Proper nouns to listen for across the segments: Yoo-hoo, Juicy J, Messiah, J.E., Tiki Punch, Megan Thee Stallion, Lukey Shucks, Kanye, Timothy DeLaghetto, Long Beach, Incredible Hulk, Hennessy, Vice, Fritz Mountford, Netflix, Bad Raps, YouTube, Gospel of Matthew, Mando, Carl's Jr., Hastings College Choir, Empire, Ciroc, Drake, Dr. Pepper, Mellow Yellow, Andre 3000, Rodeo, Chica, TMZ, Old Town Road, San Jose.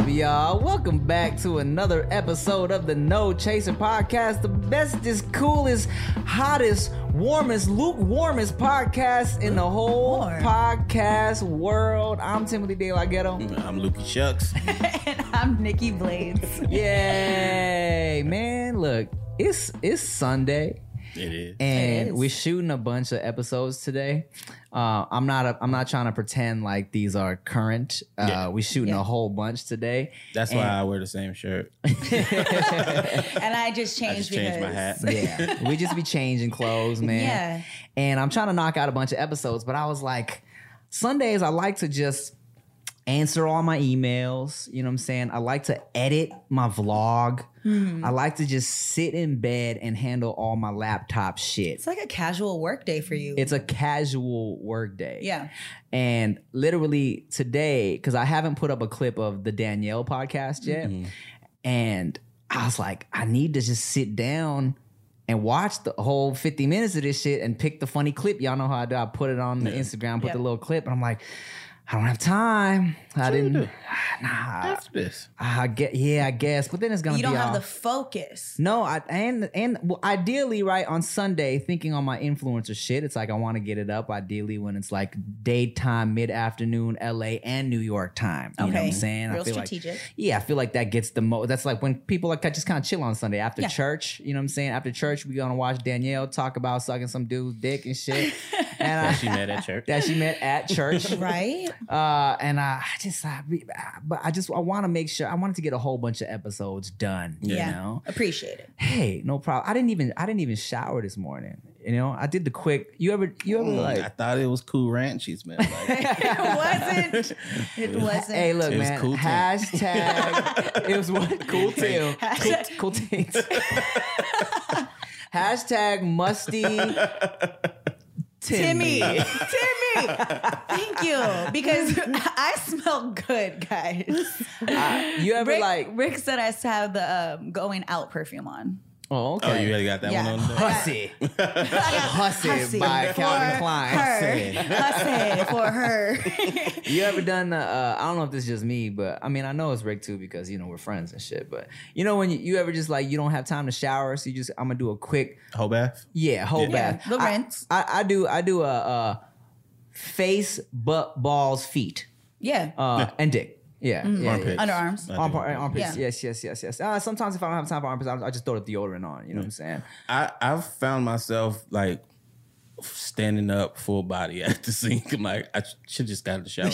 up, y'all? Welcome back to another episode of the No Chaser Podcast, the bestest, coolest, hottest, warmest, lukewarmest podcast in the whole podcast world. I'm Timothy DeLaghetto. I'm Lukey Shucks. And I'm Nikki Blades. Yay, man! Look, it's Sunday. It is. And we're shooting a bunch of episodes today. I'm not trying to pretend like these are current. We're shooting a wole bunch today. That's why I wear the same shirt. And I just changed my hat. Yeah. We just be changing clothes, man. Yeah. And I'm trying to knock out a bunch of episodes, but I was like, Sundays I like to just answer all my emails, you know what I'm saying? I like to edit my vlog. Mm. I like to just sit in bed and handle all my laptop shit. It's like a casual work day for you. It's a casual work day. Yeah. And literally today, because I haven't put up a clip of the Danielle podcast yet, mm-hmm. and I was like, I need to just sit down and watch the whole 50 minutes of this shit and pick the funny clip. Y'all know how I do. I put it on the Instagram, put the little clip, and I'm like, I don't have time. After this. I guess. But then it's gonna be. You don't have the focus. No, well, ideally, right, on Sunday, thinking on my influencer shit, it's like I want to get it up ideally when it's like daytime, mid-afternoon, LA and New York time. You know what I'm saying? Real strategic. I feel like that gets the most. That's like when people are just kind of chill on Sunday after church. You know what I'm saying? After church, we're gonna watch Danielle talk about sucking some dude's dick and shit. That she met at church. Right. I want to make sure. I wanted to get a whole bunch of episodes done. You know, appreciate it. Hey, no problem. I didn't even shower this morning. You know, I did the quick. You ever like? I thought it was cool ranchies, man. Like, it wasn't. Hey, look, it man. Cool hashtag. It was what? Cool tail. Cool tails. Hashtag musty. Timmy. Thank you. Because I smell good, guys. You ever Rick said I have the going out perfume on. Oh, okay. Oh, you really got that one on there? Hussy. Hussy by Calvin Klein. Hussy for her. You ever done the, I don't know if this is just me, but I mean, I know it's Rick too because, you know, we're friends and shit, but you know when you ever just like, you don't have time to shower, so you just, I'm going to do a quick. Whole bath? Yeah, whole bath. The rinse. I do a face, butt, balls, feet. Yeah. And dick. Yeah, mm-hmm. Armpits. Underarms. Armpits. Yeah. Yes. Sometimes if I don't have time for armpits, I just throw the deodorant on. You know what I'm saying? I've found myself like standing up full body at the sink. I'm like, I should just got out of the shower.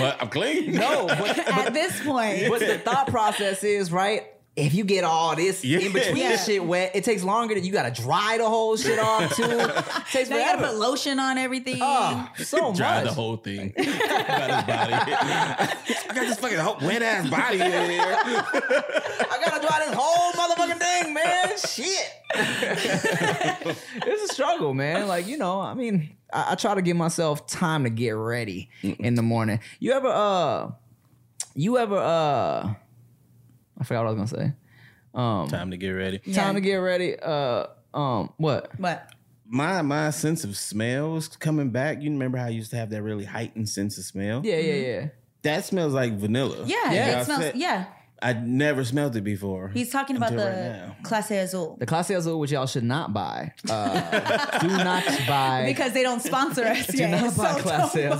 But I'm clean. No, but at this point. But the thought process is, right? If you get all this in between the shit wet, it takes longer. You got to dry the whole shit off, too. Takes now you got to put lotion on everything. Oh, so dry much. Dry the whole thing. About his body. I got this fucking wet-ass body in here. I got to dry this whole motherfucking thing, man. Shit. It's a struggle, man. Like, you know, I mean, I try to give myself time to get ready in the morning. You ever I forgot what I was gonna say. Time to get ready. Yeah. Time to get ready. What? What? My sense of smell is coming back. You remember how I used to have that really heightened sense of smell? Yeah. That smells like vanilla. Yeah. It smells. Yeah. I never smelled it before. He's talking about the Clase Azul. The Clase Azul, which y'all should not buy. Do not buy. Because they don't sponsor us yet. Do not buy Clase Azul.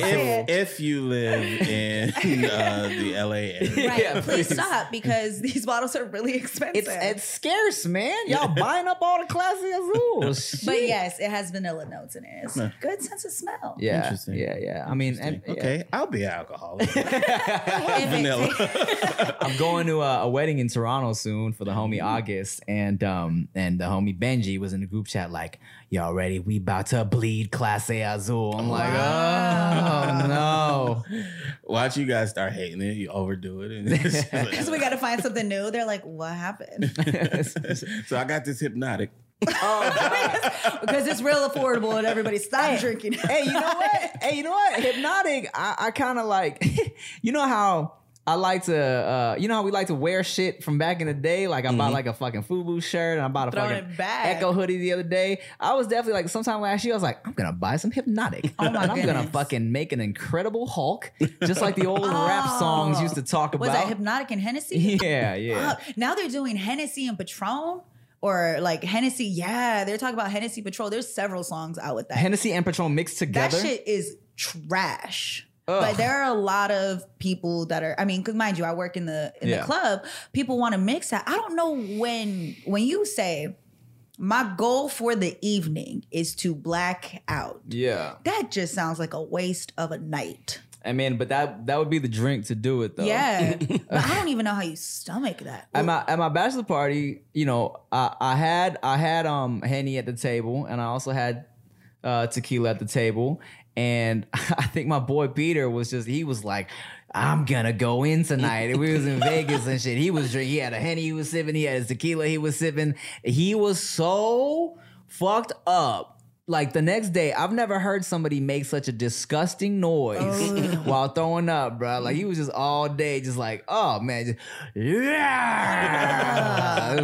If you live in the LA area. Right. Yeah, please stop because these bottles are really expensive. It's scarce, man. Y'all buying up all the Clase Azuls. But yes, it has vanilla notes in it. It's a good sense of smell. Yeah. Interesting. Yeah. I mean, okay, I'll be an alcoholic. Vanilla. I'm going to a wedding in Toronto soon for the homie August, and the homie Benji was in the group chat like, y'all ready? We about to bleed Clase Azul. I'm like, no. Watch you guys start hating it. You overdo it. Because we got to find something new. They're like, what happened? So I got this Hypnotic. Because it's real affordable and everybody stopped drinking. Hey, you know what? Hypnotic, I kind of like, you know how I like to, you know how we like to wear shit from back in the day? Like I bought like a fucking FUBU shirt and I bought a fucking Echo hoodie the other day. I was definitely like, sometime last year, I was like, I'm going to buy some Hypnotic. Oh my I'm going to fucking make an Incredible Hulk, just like the old rap songs used to talk about. Was that Hypnotic and Hennessy? Yeah, yeah. Now they're doing Hennessy and Patron. Or like Hennessy, yeah, they're talking about Hennessy Patrol. There's several songs out with that. Hennessy and Patrol mixed together? That shit is trash. Ugh. But there are a lot of people that are, I mean, because mind you, I work in the club. People want to mix that. I don't know when you say, my goal for the evening is to black out. Yeah. That just sounds like a waste of a night. I mean, but that would be the drink to do it, though. Yeah, but I don't even know how you stomach that. At my bachelor party, you know, I had Henny at the table, and I also had tequila at the table, and I think my boy Peter was like, I'm gonna go in tonight. And we was in Vegas and shit. He was drinking. He had a Henny he was sipping. He had his tequila he was sipping. He was so fucked up. Like the next day, I've never heard somebody make such a disgusting noise while throwing up, bro. Like he was just all day, just like, oh man, just, yeah.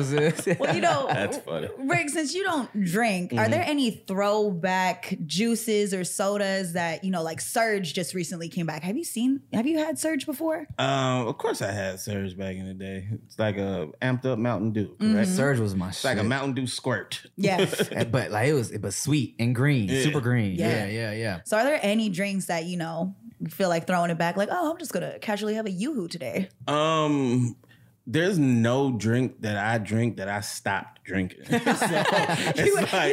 Well, you know, that's funny, Rick. Since you don't drink, are there any throwback juices or sodas that you know, like Surge just recently came back? Have you had Surge before? Of course, I had Surge back in the day. It's like a amped up Mountain Dew. Right? Surge was my shit. Like a Mountain Dew squirt. Yeah, but like it was sweet. And green, super green. Yeah. So are there any drinks that, you know, feel like throwing it back? Like, oh, I'm just going to casually have a Yoo-hoo today. There's no drink that I drink that I stopped drinking. So you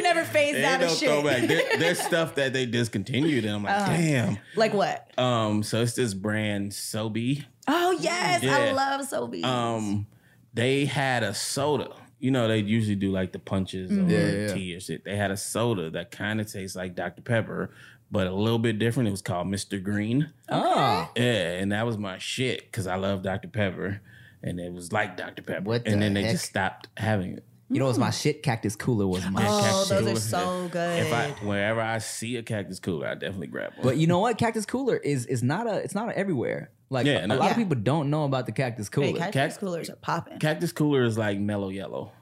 never phased out of shit. Throwback. There's stuff that they discontinued and I'm like, damn. Like what? So it's this brand, SoBe. Oh, yes. Yeah. I love SoBe. They had a soda. You know, they usually do like the punches or tea or shit. They had a soda that kind of tastes like Dr. Pepper, but a little bit different. It was called Mr. Green. Oh. Yeah, and that was my shit because I love Dr. Pepper. And it was like Dr. Pepper. What the heck? They just stopped having it. You know, it was my shit. Cactus Cooler was my shit. Oh, those are so good. Wherever I see a Cactus Cooler, I definitely grab one. But you know what? Cactus Cooler is not everywhere. Like a lot of people don't know about the Cactus Cooler. Hey, Cactus Coolers are popping. Cactus Cooler is like Mellow Yellow.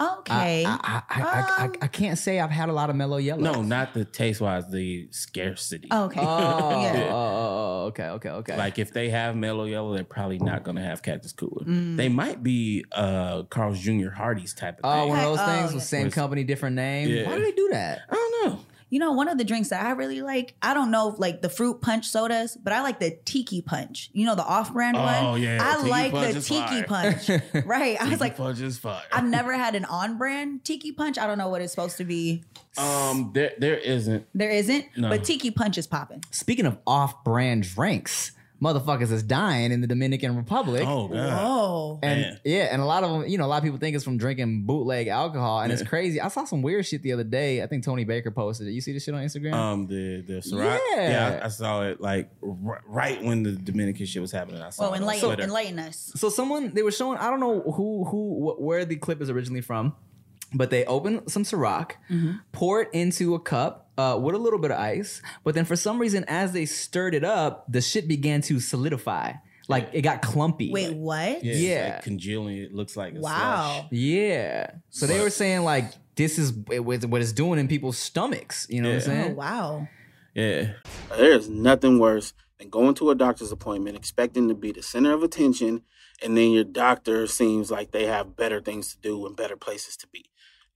Okay. I can't say I've had a lot of Mellow Yellow. No, not the taste wise, the scarcity. Okay. Okay. Like if they have Mellow Yellow, they're probably not gonna have Cactus Cooler. They might be Carl's Jr. Hardee's type of thing. Oh, one of those things with same company, different name. Yeah. Why do they do that? I don't know. You know, one of the drinks that I really like, I don't know, like the fruit punch sodas, but I like the Tiki Punch. You know, the off-brand one? Oh, yeah. I like the Tiki Punch. Right. I was like, Tiki Punch is fire. I've never had an on-brand Tiki Punch. I don't know what it's supposed to be. There isn't. There isn't? No. But Tiki Punch is popping. Speaking of off-brand drinks, motherfuckers is dying in the Dominican Republic. Oh, God. Whoa. And and a lot of them, you know, a lot of people think it's from drinking bootleg alcohol, and it's crazy. I saw some weird shit the other day. I think Tony Baker posted it. You see this shit on Instagram? The Ciroc. Yeah, I saw it like right when the Dominican shit was happening. I saw it. Enlighten us. So someone, they were showing, I don't know where the clip is originally from, but they opened some Ciroc, pour it into a cup, with a little bit of ice, but then for some reason, as they stirred it up, the shit began to solidify. Like it got clumpy. Wait, what? Yeah, it's like congealing. It looks like a slush. Yeah. So they were saying like this is what it's doing in people's stomachs. You know what I'm saying? Oh, wow. Yeah. There is nothing worse than going to a doctor's appointment expecting to be the center of attention, and then your doctor seems like they have better things to do and better places to be.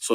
So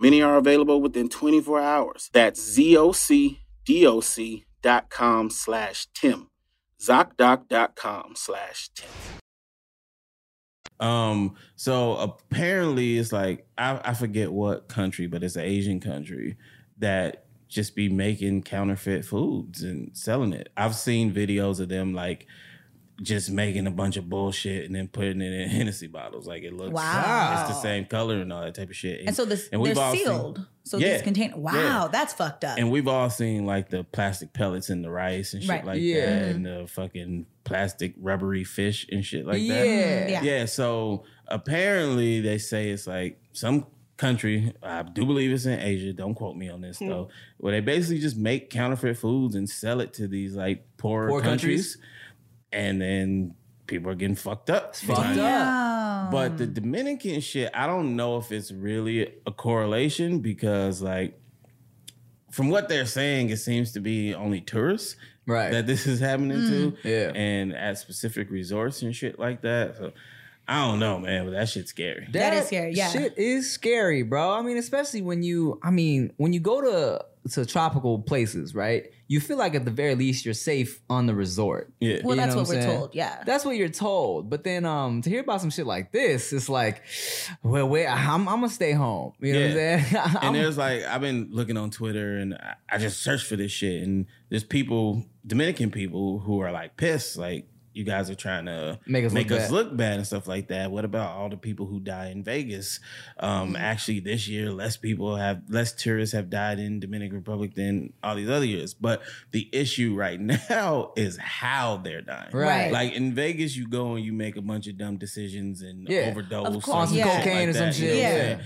Many are available within 24 hours. That's ZocDoc.com/Tim. ZocDoc.com/Tim. So apparently it's like, I forget what country, but it's an Asian country that just be making counterfeit foods and selling it. I've seen videos of them like just making a bunch of bullshit and then putting it in Hennessy bottles. Like it looks, wow, it's the same color and all that type of shit. And so they're sealed. These containers, wow, yeah, that's fucked up. And we've all seen like the plastic pellets in the rice and shit, right, like yeah, that, and the fucking plastic rubbery fish and shit like that. Yeah. So apparently they say it's like some country, I do believe it's in Asia, don't quote me on this though, where they basically just make counterfeit foods and sell it to these like poorer countries. And then people are getting fucked up. But the Dominican shit, I don't know if it's really a correlation because, like, from what they're saying, it seems to be only tourists that this is happening to, and at specific resorts and shit like that. So I don't know, man, but that shit's scary. That is scary. Yeah, shit is scary, bro. I mean, especially when you go to tropical places, right? You feel like at the very least you're safe on the resort. Yeah. Well, that's what we're told. Yeah. That's what you're told. But then to hear about some shit like this, it's like, well, wait, I'm gonna stay home. You know what I'm saying? And there's like, I've been looking on Twitter and I just searched for this shit, and there's people, Dominican people, who are like pissed, like, you guys are trying to make us look bad and stuff like that. What about all the people who die in Vegas? Actually, this year, less tourists have died in Dominican Republic than all these other years. But the issue right now is how they're dying. Right. Like in Vegas, you go and you make a bunch of dumb decisions and overdose on cocaine or some shit. Yeah.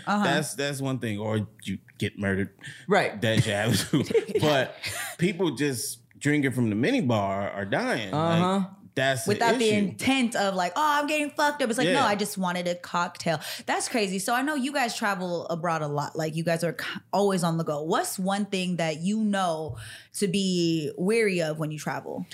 That's one thing. Or you get murdered. Right. That shit happens too. But people just drinking from the minibar are dying. Like, that's without the intent of like, oh, I'm getting fucked up. It's like, no, I just wanted a cocktail. That's crazy. So I know you guys travel abroad a lot. Like you guys are always on the go. What's one thing that you know to be wary of when you travel?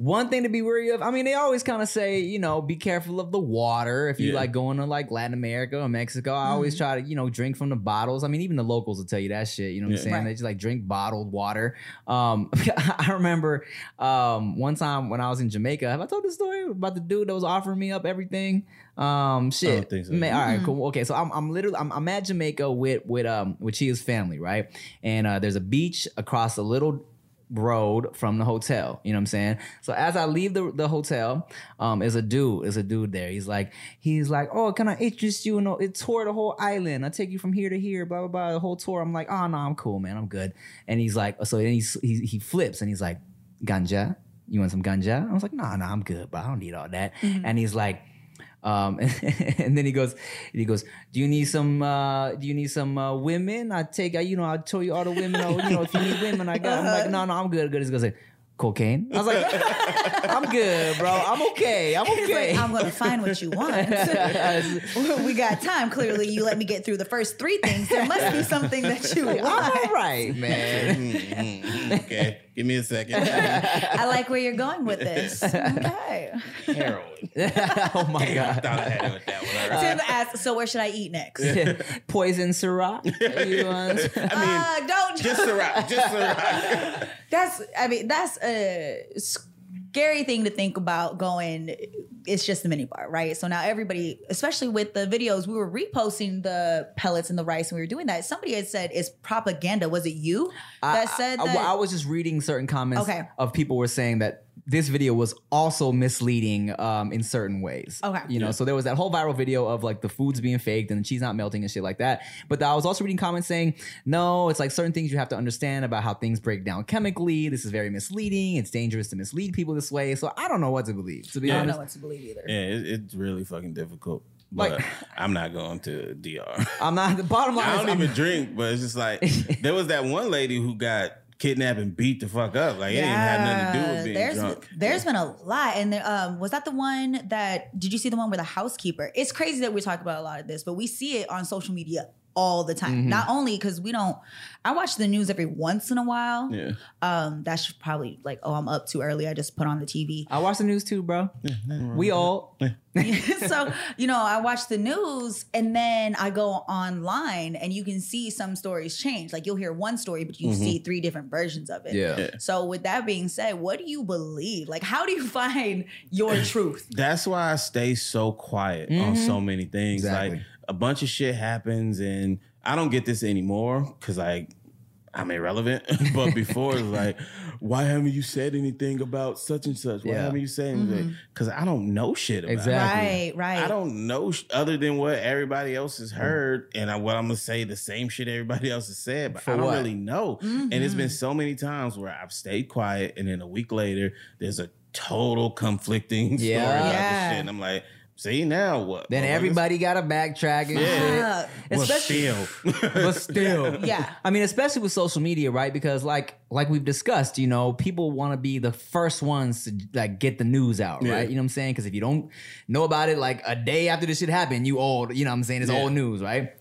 One thing to be wary of, I mean, they always kind of say, you know, be careful of the water. If you like going to like Latin America or Mexico, I always try to, you know, drink from the bottles. I mean, even the locals will tell you that shit. You know what I'm saying? Right. They just like drink bottled water. I remember one time when I was in Jamaica, have I told this story about the dude that was offering me up everything? Shit. I don't think so. All right, cool. Okay, so I'm literally at Jamaica with Chia's family, right? And there's a beach across a little road from the hotel, you know what I'm saying? So as I leave the hotel, there's a dude there. He's like, oh, can I interest you in a tour the whole island? I'll take you from here to here, blah, blah, blah, the whole tour. I'm like, oh, no, I'm cool, man. I'm good. And he's like, so then he flips and he's like, ganja? You want some ganja? I was like, no, I'm good, bro. I don't need all that. Mm-hmm. And he's like, and then he goes, do you need some women? I'll tell you all the women, if you need women, I got. I'm like, no, I'm good. He's going to say, cocaine? I was like, I'm good, bro. I'm okay. Like, I'm going to find what you want. We got time. Clearly, you let me get through the first three things. There must be something that you want. All right, man. Okay. Give me a second. I like where you're going with this. Okay. Heroin. Oh, my God. I thought I had it with that one. All right. Tim asked, so where should I eat next? Poison Ciroc? I mean, don't. Just Ciroc. That's a scary thing to think about going. It's just the minibar, right? So now everybody, especially with the videos, we were reposting the pellets and the rice and we were doing that. Somebody had said it's propaganda. Was it you that said that? I was just reading certain comments of people were saying that this video was also misleading in certain ways. Okay. You know, so there was that whole viral video of like the foods being faked and the cheese not melting and shit like that. But I was also reading comments saying, no, it's like certain things you have to understand about how things break down chemically. This is very misleading. It's dangerous to mislead people this way. So I don't know what to believe. To be honest. I don't know what to believe either. Yeah, it's really fucking difficult. But like, I'm not going to DR. I'm not. The bottom line is I don't even drink, but it's just like there was that one lady who got kidnapped and beat the fuck up. Like, it ain't had nothing to do with being drunk. There's been a lot. And there, was that the one that, did you see the one with the housekeeper? It's crazy that we talk about a lot of this, but we see it on social media all the time. Mm-hmm. Not only because we don't, I watch the news every once in a while. Yeah. That's probably like, oh, I'm up too early. I just put on the TV. I watch the news too, bro. Yeah, we all. So, you know, I watch the news and then I go online and you can see some stories change. Like, you'll hear one story, but you see three different versions of it. Yeah. So with that being said, what do you believe? Like, how do you find your truth? That's why I stay so quiet on so many things. Exactly. Like, a bunch of shit happens, and I don't get this anymore because, like, I'm irrelevant. But before, it was like, why haven't you said anything about such and such? Why haven't you said anything? Because I don't know shit about it. Right, right. I don't know other than what everybody else has heard, and what I'm going to say the same shit everybody else has said, but I don't really know. And it's been so many times where I've stayed quiet, and then a week later, there's a total conflicting story about this shit, and I'm like, see, now what? Then everybody got to backtrack. Yeah. But still. Yeah. I mean, especially with social media, right? Because like we've discussed, you know, people want to be the first ones to like get the news out, right? You know what I'm saying? Because if you don't know about it, like a day after this shit happened, you old, you know what I'm saying? It's old news, right?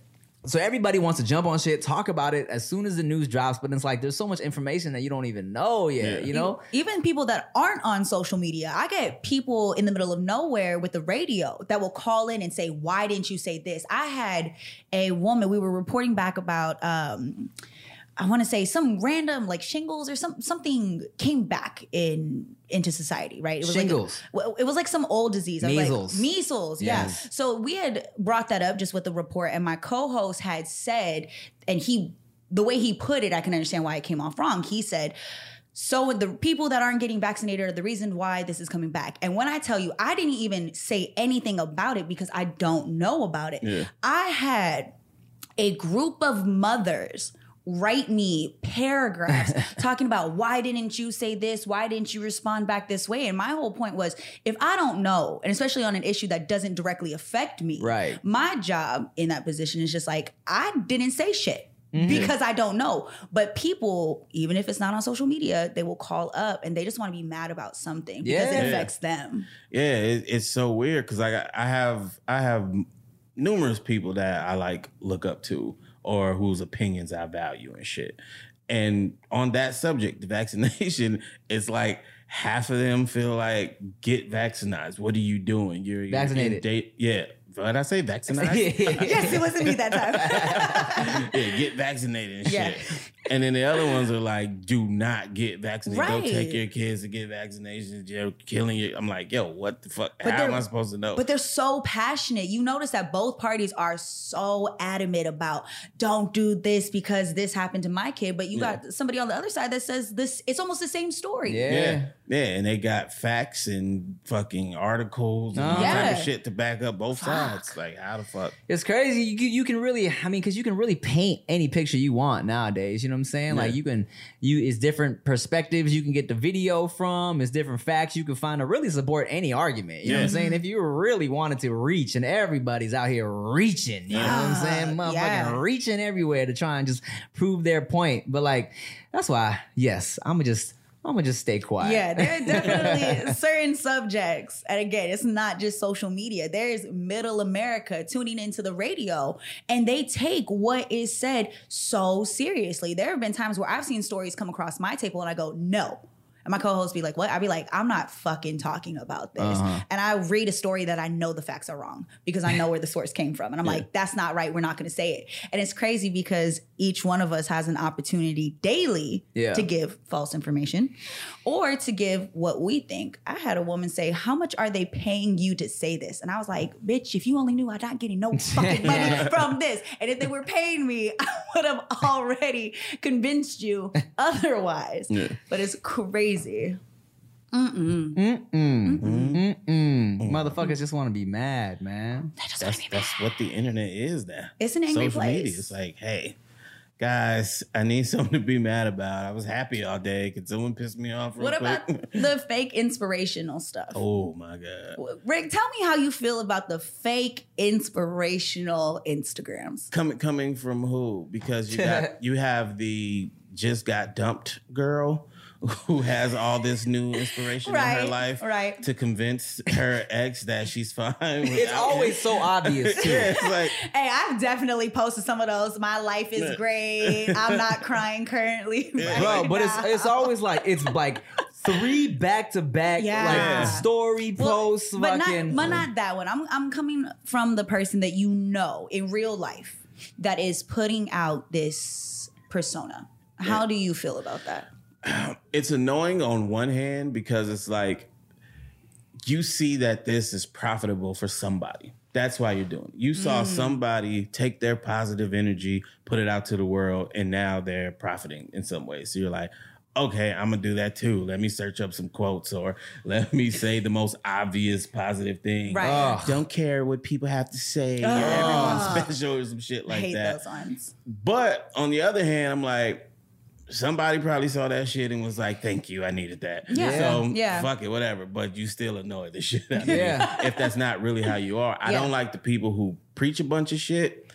So everybody wants to jump on shit, talk about it as soon as the news drops. But it's like, there's so much information that you don't even know yet, you know? Even people that aren't on social media. I get people in the middle of nowhere with the radio that will call in and say, why didn't you say this? I had a woman, we were reporting back about, I want to say some random like shingles or something came back into society, right? It was shingles. Like it was like some old disease. Measles. Like, measles, yeah. So we had brought that up just with the report, and my co-host had said, and the way he put it, I can understand why it came off wrong. He said, so the people that aren't getting vaccinated are the reason why this is coming back. And when I tell you, I didn't even say anything about it because I don't know about it. Yeah. I had a group of mothers write me paragraphs talking about why didn't you say this? Why didn't you respond back this way? And my whole point was, if I don't know, and especially on an issue that doesn't directly affect me, right, my job in that position is just like, I didn't say shit because I don't know. But people, even if it's not on social media, they will call up and they just want to be mad about something because it affects them. Yeah, it's so weird because I have numerous people that I like look up to, or whose opinions I value and shit. And on that subject, the vaccination, it's like half of them feel like, get vaccinated. What are you doing? You're vaccinated. But I say vaccinated. Yes, it wasn't me that time. Yeah, get vaccinated and shit. And then the other ones are like, do not get vaccinated. Right. Don't take your kids to get vaccinations. You're killing your... I'm like, yo, what the fuck? How am I supposed to know? But they're so passionate. You notice that both parties are so adamant about, don't do this because this happened to my kid. But you got somebody on the other side that says this. It's almost the same story. Yeah, and they got facts and fucking articles and all type of shit to back up both sides. Like, how the fuck? It's crazy. You can really, I mean, because you can really paint any picture you want nowadays. You know what I'm saying? Like, it's different perspectives you can get the video from. It's different facts you can find to really support any argument. You know what I'm saying? If you really wanted to reach, and everybody's out here reaching, you know what I'm saying? Motherfucking reaching everywhere to try and just prove their point. But like, that's why, yes, I'm gonna just stay quiet. Yeah, there are definitely certain subjects. And again, it's not just social media. There's middle America tuning into the radio, and they take what is said so seriously. There have been times where I've seen stories come across my table and I go, no. And my co-host be like, what? I'd be like, I'm not fucking talking about this. And I read a story that I know the facts are wrong because I know where the source came from. And I'm like, that's not right. We're not going to say it. And it's crazy because each one of us has an opportunity daily to give false information or to give what we think. I had a woman say, how much are they paying you to say this? And I was like, bitch, if you only knew, I'm not getting no fucking money from this. And if they were paying me, I would have already convinced you otherwise. Yeah. But it's crazy. Motherfuckers just want to be mad, man. That's what the internet is now. It's an angry social place. Media. It's like, hey, guys, I need something to be mad about. I was happy all day. Could someone piss me off real quick? What about the fake inspirational stuff? Oh, my God. Rick, tell me how you feel about the fake inspirational Instagrams. Coming from who? Because you have the... just got dumped girl who has all this new inspiration in her life to convince her ex that she's fine. It's always so obvious, too. Yeah, it's like, hey, I've definitely posted some of those. My life is great. I'm not crying currently. Bro, but it's always like, it's like three back-to-back like story posts. But not that one. I'm coming from the person that you know in real life that is putting out this persona. How do you feel about that? It's annoying on one hand because it's like you see that this is profitable for somebody. That's why you're doing it. You saw somebody take their positive energy, put it out to the world, and now they're profiting in some way. So you're like, okay, I'm going to do that too. Let me search up some quotes or let me say the most obvious positive thing. Right. Don't care what people have to say. Everyone's special or some shit like that. I hate those ones. But on the other hand, I'm like, somebody probably saw that shit and was like, thank you, I needed that. Yeah. So fuck it, whatever. But you still annoy the shit out of me if that's not really how you are. I don't like the people who preach a bunch of shit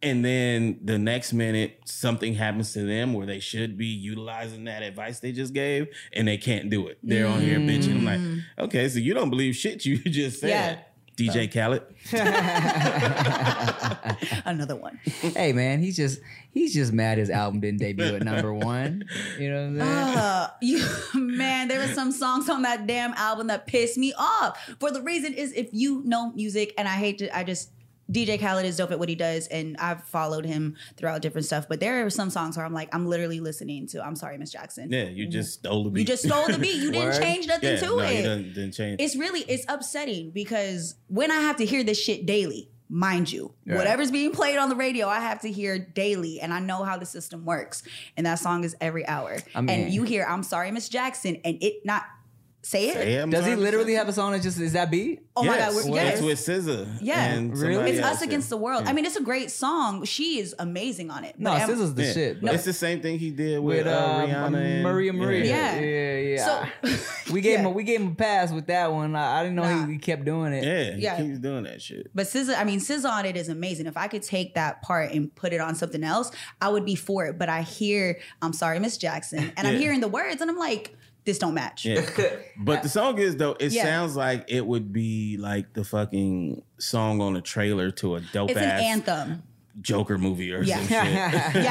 and then the next minute something happens to them where they should be utilizing that advice they just gave and they can't do it. They're on here bitching. I'm like, okay, so you don't believe shit you just said. Yeah. DJ Khaled. Another one. Hey man, he's just mad his album didn't debut at #1. You know what I'm saying? Man, there were some songs on that damn album that pissed me off. For the reason is if you know music, and DJ Khaled is dope at what he does, and I've followed him throughout different stuff. But there are some songs where I'm like, I'm literally listening to, I'm sorry, Miss Jackson. Yeah, you just stole the beat. You didn't change nothing to it. Didn't change. It's upsetting because when I have to hear this shit daily, mind you, whatever's being played on the radio, I have to hear daily, and I know how the system works. And that song is every hour. I mean, and you hear, I'm sorry, Miss Jackson, and it not... Say it. Does he literally have a song that just is that beat? Oh my God. Yes. It's with SZA. Yeah. Really? It's Us Against the World. Yeah. I mean, it's a great song. She is amazing on it. No, SZA's the shit. No. It's the same thing he did with Rihanna and Maria. Yeah. So, we gave him a pass with that one. I didn't know he kept doing it. Yeah, he keeps doing that shit. But SZA on it is amazing. If I could take that part and put it on something else, I would be for it. But I hear, I'm sorry, Miss Jackson. And I'm hearing the words and I'm like... this don't match. Yeah. But the song is, though, it sounds like it would be like the fucking song on a trailer to a dope-ass... it's an anthem. Joker movie or some shit.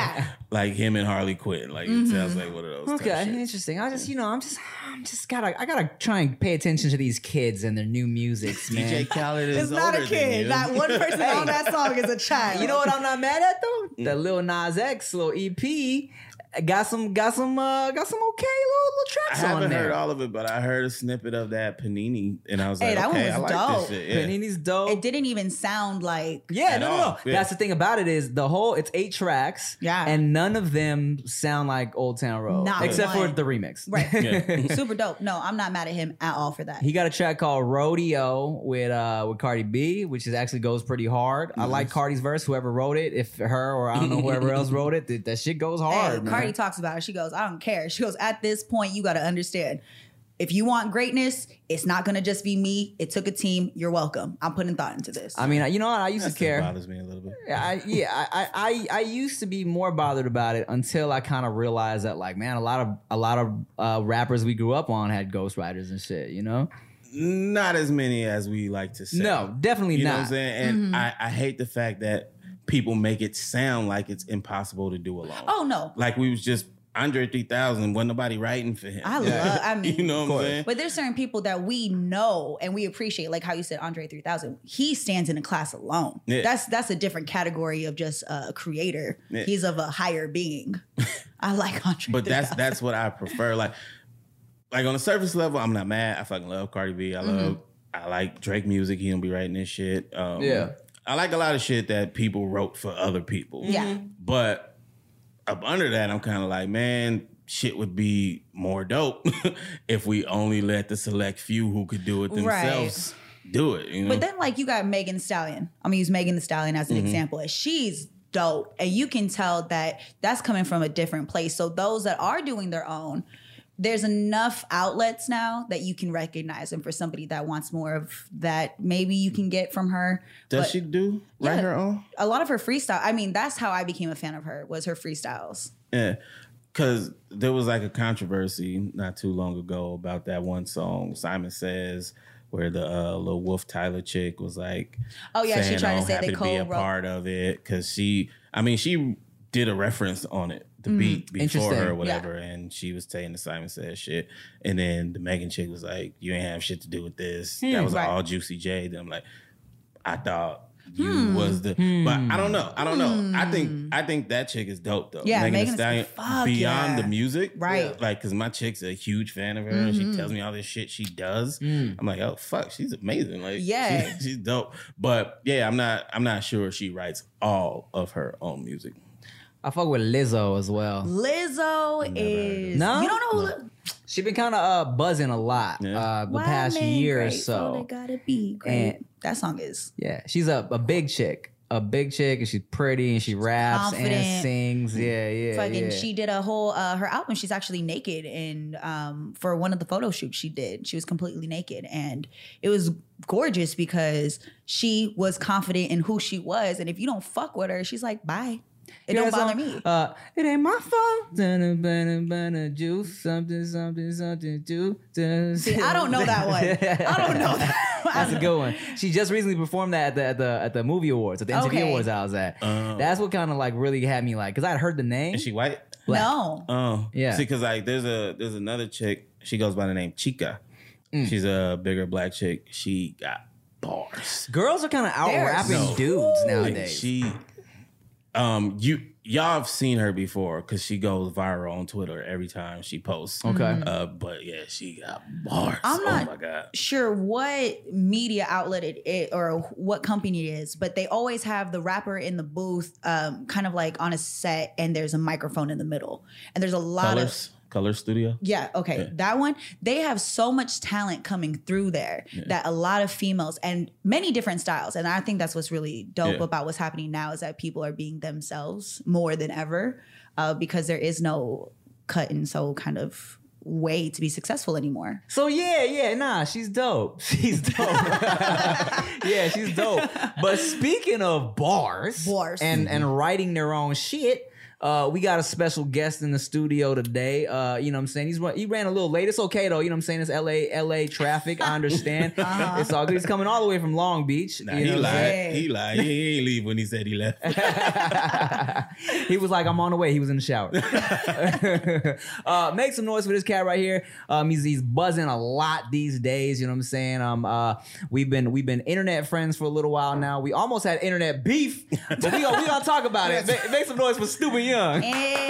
Like him and Harley Quinn. Like it sounds like one of those. Okay, interesting. I just, I gotta try and pay attention to these kids and their new music, man. DJ Khaled is not a kid. Not one person on that song is a child. You know what I'm not mad at though? The Lil Nas X little EP. Got some okay little tracks on there. I haven't heard all of it, but I heard a snippet of that Panini, and I was like, that one was dope. This shit. Yeah. Panini's dope. It didn't even sound like no. Yeah. That's the thing about it is it's 8 tracks, and none of them sound like Old Town Road, except for the remix, right? Yeah. Super dope. No, I'm not mad at him at all for that. He got a track called Rodeo with Cardi B, which is actually goes pretty hard. I like Cardi's verse. Whoever wrote it, if her or I don't know whoever else wrote it, that shit goes hard. Man. Cardi talks about it. She goes, I don't care. She goes, at this point, you got to understand, if you want greatness, it's not going to just be me. It took a team. You're welcome. I'm putting thought into this. I mean, you know what? I used to care. That bothers me a little bit. I used to be more bothered about it until I kind of realized that, like, man, a lot of rappers we grew up on had ghostwriters and shit, you know? Not as many as we like to say. No, definitely not. You know what I'm saying? And I hate the fact that people make it sound like it's impossible to do alone. Oh, no. Like we was just Andre 3000, wasn't nobody writing for him. You know what I'm saying? But there's certain people that we know and we appreciate, like how you said Andre 3000. He stands in a class alone. Yeah. That's a different category of just a creator. Yeah. He's of a higher being. I like Andre 3000. But that's what I prefer. Like on the surface level, I'm not mad. I fucking love Cardi B. I like Drake music. He don't be writing this shit. I like a lot of shit that people wrote for other people. Yeah. But up under that, I'm kind of like, man, shit would be more dope if we only let the select few who could do it themselves do it. You know? But then, like, you got Megan Thee Stallion. I'm going to use Megan Thee Stallion as an example. And she's dope. And you can tell that that's coming from a different place. So those that are doing their own, there's enough outlets now that you can recognize. And for somebody that wants more of that, maybe you can get from her. Does she write her own? A lot of her freestyle. I mean, that's how I became a fan of her, was her freestyles. Yeah. because there was like a controversy not too long ago about that one song, Simon Says, where the little Wolf Tyler chick was like, oh yeah, saying, she tried to say they cold be a part of it because she, I mean, she did a reference on it, the beat before her or whatever, and she was saying the Simon Says shit, and then the Megan chick was like, you ain't have shit to do with this. That was all Juicy J. Then I'm like, I thought you was the, but I don't know. I don't know. I think that chick is dope though. Yeah, Megan Thee Stallion, beyond the music, right? Like, cause my chick's a huge fan of her, and she tells me all this shit she does. I'm like, oh fuck, she's amazing. Like, yeah, she's dope. But yeah, I'm not sure she writes all of her own music. I fuck with Lizzo as well. Lizzo is no, you don't know who. No. She been kind of buzzing a lot the past year or so. Gotta be great. And that song is. Yeah, she's a big chick. A big chick, and she's pretty, and she raps and sings. Yeah. Fucking, she did a whole, her album, she's actually naked, and for one of the photo shoots she did, she was completely naked, and it was gorgeous because she was confident in who she was, and if you don't fuck with her, she's like, bye. It don't bother me. It ain't my fault. Juice, something, do. See, I don't know that one. I don't know that. That's a good one. She just recently performed that at the movie awards, at the MTV awards I was at. That's what kind of like really had me like, because I'd heard the name. Is she white? Black. No. Oh yeah. See, because like there's another chick. She goes by the name Chica. She's a bigger black chick. She got bars. Girls are kind of out rapping dudes nowadays. Like she. Y'all have seen her before because she goes viral on Twitter every time she posts. Okay. But yeah, she got bars. I'm not sure what media outlet it is or what company it is, but they always have the rapper in the booth, kind of like on a set, and there's a microphone in the middle, and there's a lot of. Color Studio? Yeah, okay. Yeah. That one, they have so much talent coming through there that a lot of females and many different styles. And I think that's what's really dope about what's happening now is that people are being themselves more than ever because there is no cut and sew kind of way to be successful anymore. So she's dope. She's dope. Yeah, she's dope. But speaking of bars. And writing their own shit, we got a special guest in the studio today. You know what I'm saying? He ran a little late. It's okay, though. You know what I'm saying? It's LA traffic. I understand. It's all good. He's coming all the way from Long Beach. Nah, he lied. He lied. He ain't leave when he said he left. He was like, I'm on the way. He was in the shower. Make some noise for this cat right here. He's buzzing a lot these days. You know what I'm saying? We've been internet friends for a little while now. We almost had internet beef, but we gonna talk about it. Make some noise for Stupid Young. Hey.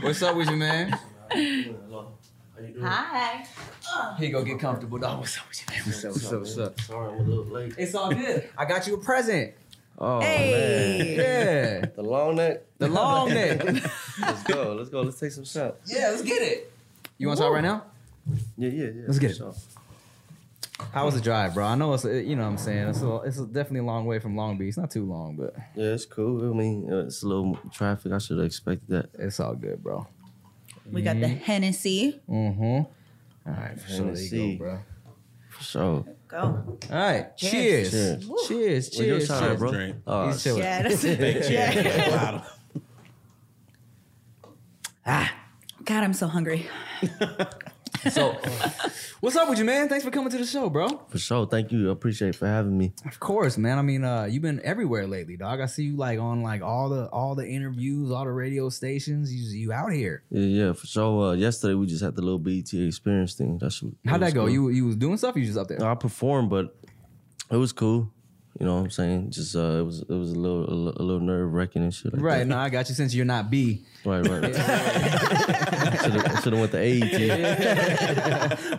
What's up with you, man? Hi. Here you go, get comfortable, dog. What's up with you, man? What's up? Sorry, I'm a little late. It's all good. I got you a present. Oh, hey. Man. Yeah. The long neck. Let's go. Let's take some shots. Yeah, let's get it. You want to talk right now? Yeah. Let's get it. Sure. How was the drive, bro? I know it's, you know what I'm saying? It's definitely a long way from Long Beach. It's not too long, but... Yeah, it's cool. I mean, it's a little traffic. I should have expected that. It's all good, bro. We got the Hennessy. Mm-hmm. All right, for sure. There you go, bro. For sure. Go. All right. Cheers. Cheers. Well, your time, bro. Drink. He's chilling. Yeah, that's it. Big cheers. God, I'm so hungry. So, what's up with you, man? Thanks for coming to the show, bro. For sure. Thank you. I appreciate it for having me. Of course, man. I mean, you've been everywhere lately, dog. I see you like on like all the interviews, all the radio stations. You out here. Yeah, for sure. Yesterday, we just had the little BET Experience thing. How'd that go? Cool. You was doing stuff or you just up there? I performed, but it was cool. You know what I'm saying? Just it was a little nerve wracking and shit. Like right, that. No, I got you. Since you're not B, right. Should have went to A.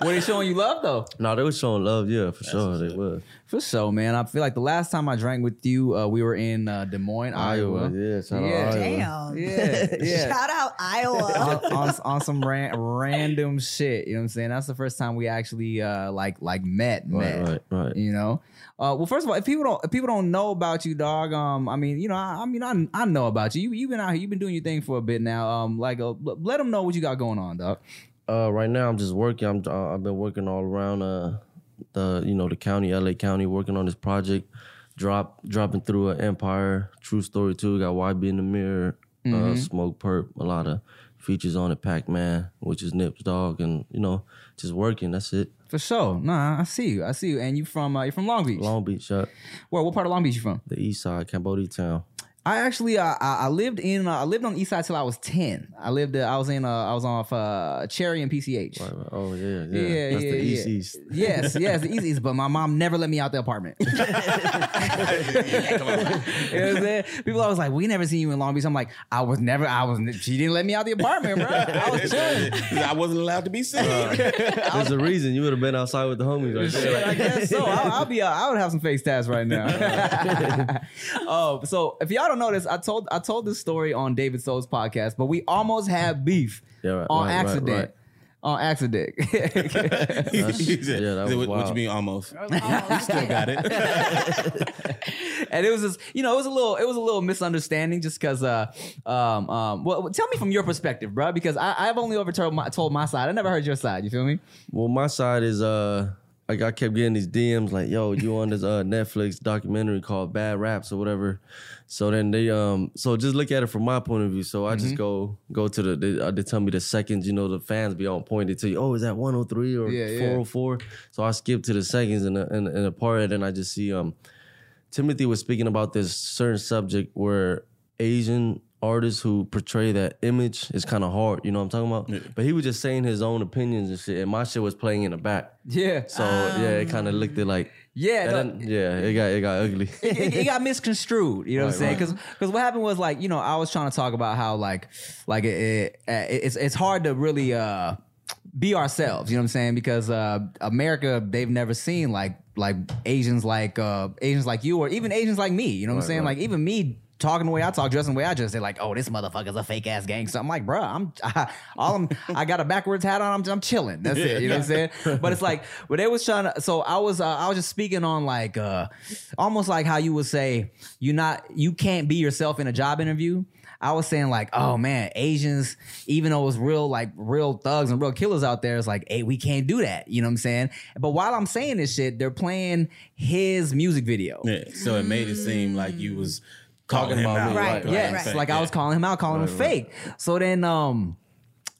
Were they showing you love though? No, they were showing love. Yeah, for sure they were. For sure, man. I feel like the last time I drank with you, we were in Des Moines, Iowa. Yeah, shout out Iowa. Damn. Yeah. Shout out Iowa. on some random shit. You know what I'm saying? That's the first time we actually like met. Right. You know. Well, first of all, if people don't know about you, dog. I mean, you know, I know about you. You've been out here. You've been doing your thing for a bit now. Let them know what you got going on, dog. Right now I'm just working. I've been working all around the county, LA County, working on this project. Dropping through an Empire, True Story 2, got YB in the Mirror, Smoke Perp, a lot of features on it, Pac-Man, which is Nip's dog, and, you know, just working, that's it. For sure. Nah, I see you. I see you. And you're from Long Beach. Long Beach, yeah. Well, what part of Long Beach you from? The east side, Cambodia town. I actually, I lived on the east side till I was 10. I was off Cherry and PCH. Right, right. Oh, yeah. That's the east. Yes, the east. But my mom never let me out the apartment. You know what I'm saying? People always like, we never seen you in Long Beach. I'm like, she didn't let me out the apartment, bro. I was chilling. I wasn't allowed to be seen. There's a reason you would have been outside with the homies. Right there. I guess so. I would have some fake stats right now. Oh, so if y'all don't know this, I told this story on David Soul's podcast, but we almost had beef on accident. That was wild. What you mean almost? You still got it. And it was just, you know, it was a little misunderstanding just because well, tell me from your perspective, bro, because I've only told my side. I never heard your side, you feel me? Well, my side is like, I kept getting these DMs like, yo, you on this Netflix documentary called Bad Raps or whatever. So then they, so just look at it from my point of view. So I just go to they tell me the seconds, you know, the fans be on point. They tell you, oh, is that 103 or 404? Yeah. So I skip to the seconds and the part, and then I just see Timothy was speaking about this certain subject where Asian artists who portray that image is kind of hard, you know what I'm talking about? Yeah. But he was just saying his own opinions and shit, and my shit was playing in the back. Yeah. So yeah, it kind of looked like it got ugly. It got misconstrued, you know what I'm saying? Because what happened was, like, you know, I was trying to talk about how like it's hard to really be ourselves, you know what I'm saying? Because America, they've never seen like Asians like you, or even Asians like me, you know what I'm saying? Right. Like even me. Talking the way I talk, dressing the way I dress, they're like, "Oh, this motherfucker's a fake ass gangster." I'm like, "Bro, I got a backwards hat on. I'm chilling. That's it." You know what I'm saying? But it's like, but they was trying to. So I was just speaking on like, almost like how you would say you can't be yourself in a job interview. I was saying like, oh man, Asians, even though it's real thugs and real killers out there, it's like, hey, we can't do that. You know what I'm saying? But while I'm saying this shit, they're playing his music video. Yeah. So it made it seem like you was talking about me. Right. Yes. Right. Like I was calling him out, calling him fake. So then all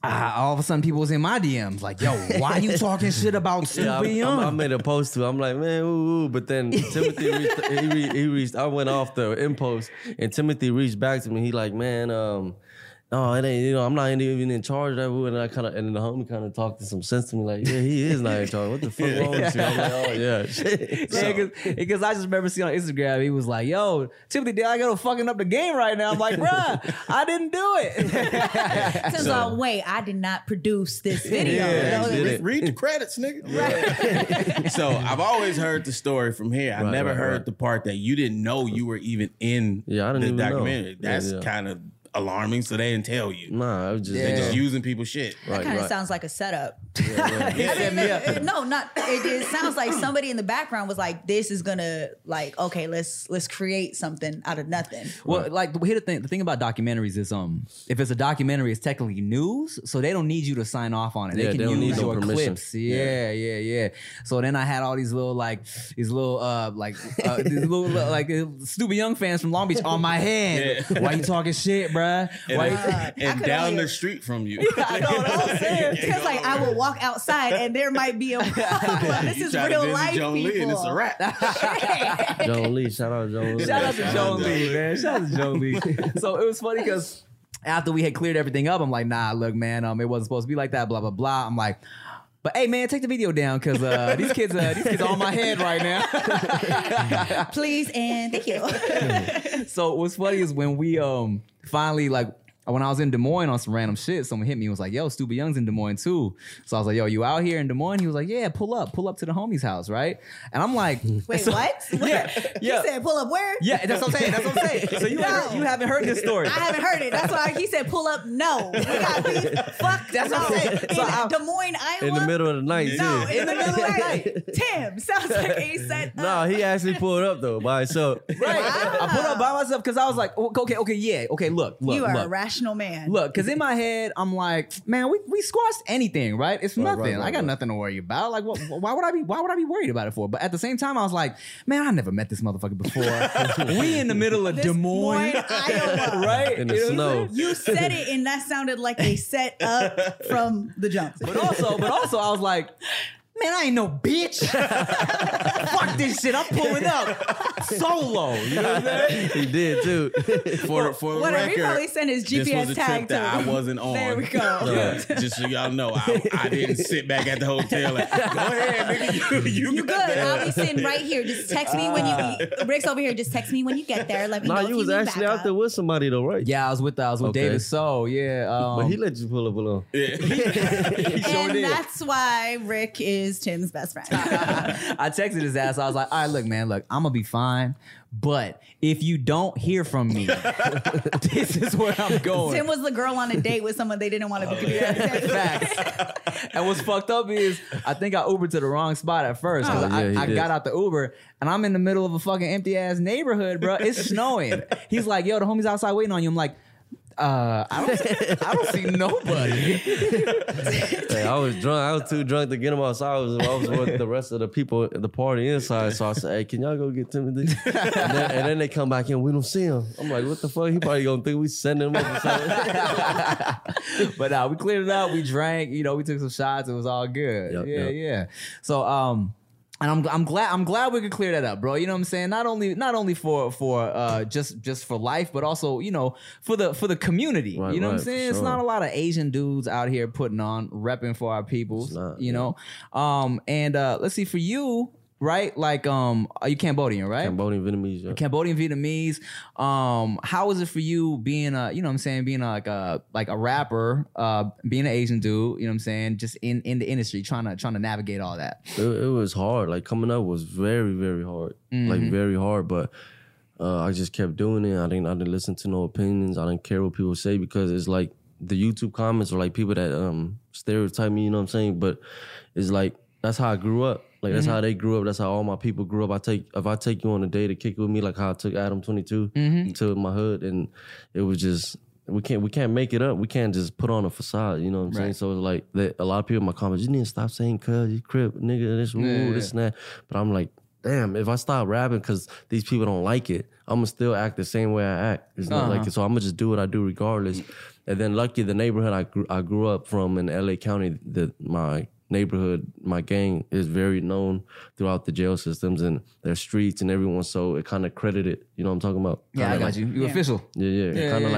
of a sudden people was in my DMs like, yo, why you talking shit about Stupid Young? I made a post too. I'm like, man, ooh. But then Timothy reached, I went off the impulse, and Timothy reached back to me. He like, man, no, it ain't, you know, I'm not even in charge of that. And and the homie kind of talked to some sense to me, like, yeah, he is not in charge. What the fuck wrong with you? I'm like, oh, yeah. Because I just remember seeing on Instagram, he was like, yo, Timothy DeLaghetto fucking up the game right now. I'm like, bruh, I didn't do it. Wait, I did not produce this video. Read the credits, nigga. Yeah. Right. So I've always heard the story from here. I never heard the part that you didn't know you were even in the documentary. Know. That's kind of alarming, so they didn't tell you. Nah, they're just using people's shit. That kind of sounds like a setup. It sounds like somebody in the background was like, this is gonna, like, okay, let's create something out of nothing. Well, like, here the thing about documentaries is if it's a documentary, it's technically news, so they don't need you to sign off on it. They can use your clips. Yeah. So then I had all these little Stupid Young fans from Long Beach on my head. Yeah. Why you talking shit, bro? And down the street from you. Yeah, I know what I'm saying. Because like I will walk outside and there might be a problem. This is real life, people. Lee, and it's a wrap. Joan Lee, shout out to Joan Lee, man. So it was funny because after we had cleared everything up, I'm like, nah, look, man, it wasn't supposed to be like that. Blah blah blah. I'm like, but hey, man, take the video down because these kids are on my head right now. Please and thank you. So what's funny is when we finally, like, when I was in Des Moines on some random shit, someone hit me and was like, yo, Stupid Young's in Des Moines too. So I was like, yo, you out here in Des Moines? He was like, yeah, pull up to the homie's house, right? And I'm like, wait, so, what? Yeah. He said, pull up where? Yeah, that's what I'm saying. So you haven't heard this story. I haven't heard it. That's why he said, pull up, no. We got fuck, that's what I'm saying. So in Des Moines, Iowa? In the middle of the night, no, in the middle of the night. Tim, sounds like he said no, he actually pulled up though, by himself. Right. Wow. I pulled up by myself because I was like, okay, look. You are irrational. rational man. Look, because in my head, I'm like, man, we squashed anything, right? It's nothing. I got nothing to worry about. Like, why would I be worried about it for? But at the same time, I was like, man, I never met this motherfucker before. We in the middle of Des Moines, Iowa, right? In the snow. You said it, and that sounded like they set up from the jump. But also, I was like, man, I ain't no bitch. Fuck this shit. I'm pulling up solo. You know what I'm saying? He did too. For whatever, record, he probably sent his GPS this was a tag trip that I wasn't on. There we go. Just so y'all know, I didn't sit back at the hotel. Like, go ahead, nigga. You good? I'll be sitting right here. Just text me when you. Rick's over here. Just text me when you get there. Let me know. No, you was actually out there with somebody though, right? Yeah, I was with. I was with David Soul. Yeah, but he let you pull up alone. Yeah. And that's why Rick is Tim's best friend. I texted his ass. I was like, all right, look, man, look, I'm gonna be fine, but if you don't hear from me, this is where I'm going. Tim was the girl on a date with someone they didn't want to be. Facts. And what's fucked up is I think I Ubered to the wrong spot at first. I got out the Uber and I'm in the middle of a fucking empty ass neighborhood, bro. It's snowing. He's like, yo, the homie's outside waiting on you. I'm like, I don't see nobody. Hey, I was drunk. I was too drunk to get him outside. I was with the rest of the people at the party inside. So I said, "Hey, can y'all go get Timothy?" And then they come back in. We don't see him. I'm like, "What the fuck?" He probably gonna think we sending him up or something. But we cleared it out. We drank. You know, we took some shots. It was all good. Yep, yeah. So and I'm glad we could clear that up, bro. You know what I'm saying? Not only for just for life, but also, you know, for the community. Right, you know what I'm saying? Sure. It's not a lot of Asian dudes out here putting on, repping for our peoples, you know? And let's see, for you, right? Like, are you Cambodian, right? Cambodian, Vietnamese, yeah. Cambodian, Vietnamese. How is it for you being being a rapper, being an Asian dude, you know what I'm saying? Just in the industry, trying to navigate all that. It was hard. Like, coming up was very, very hard. Mm-hmm. Like, very hard, but I just kept doing it. I didn't listen to no opinions. I didn't care what people say, because it's like the YouTube comments are like people that stereotype me, you know what I'm saying? But it's like, that's how I grew up. Like, that's how they grew up. That's how all my people grew up. If I take you on a day to kick with me, like how I took Adam 22 to my hood, and it was just, we can't make it up. We can't just put on a facade, you know what I'm saying? So it's like, a lot of people in my comments, you need to stop saying cuz, you crip, nigga, this and that. But I'm like, damn, if I stop rapping because these people don't like it, I'm going to still act the same way I act. It's not like it. So I'm going to just do what I do regardless. And then lucky, the neighborhood I grew up from in LA County, my gang is very known throughout the jail systems and their streets and everyone, so it kind of credited, you know what I'm talking about? Yeah, I got you. You official. Yeah. Kind of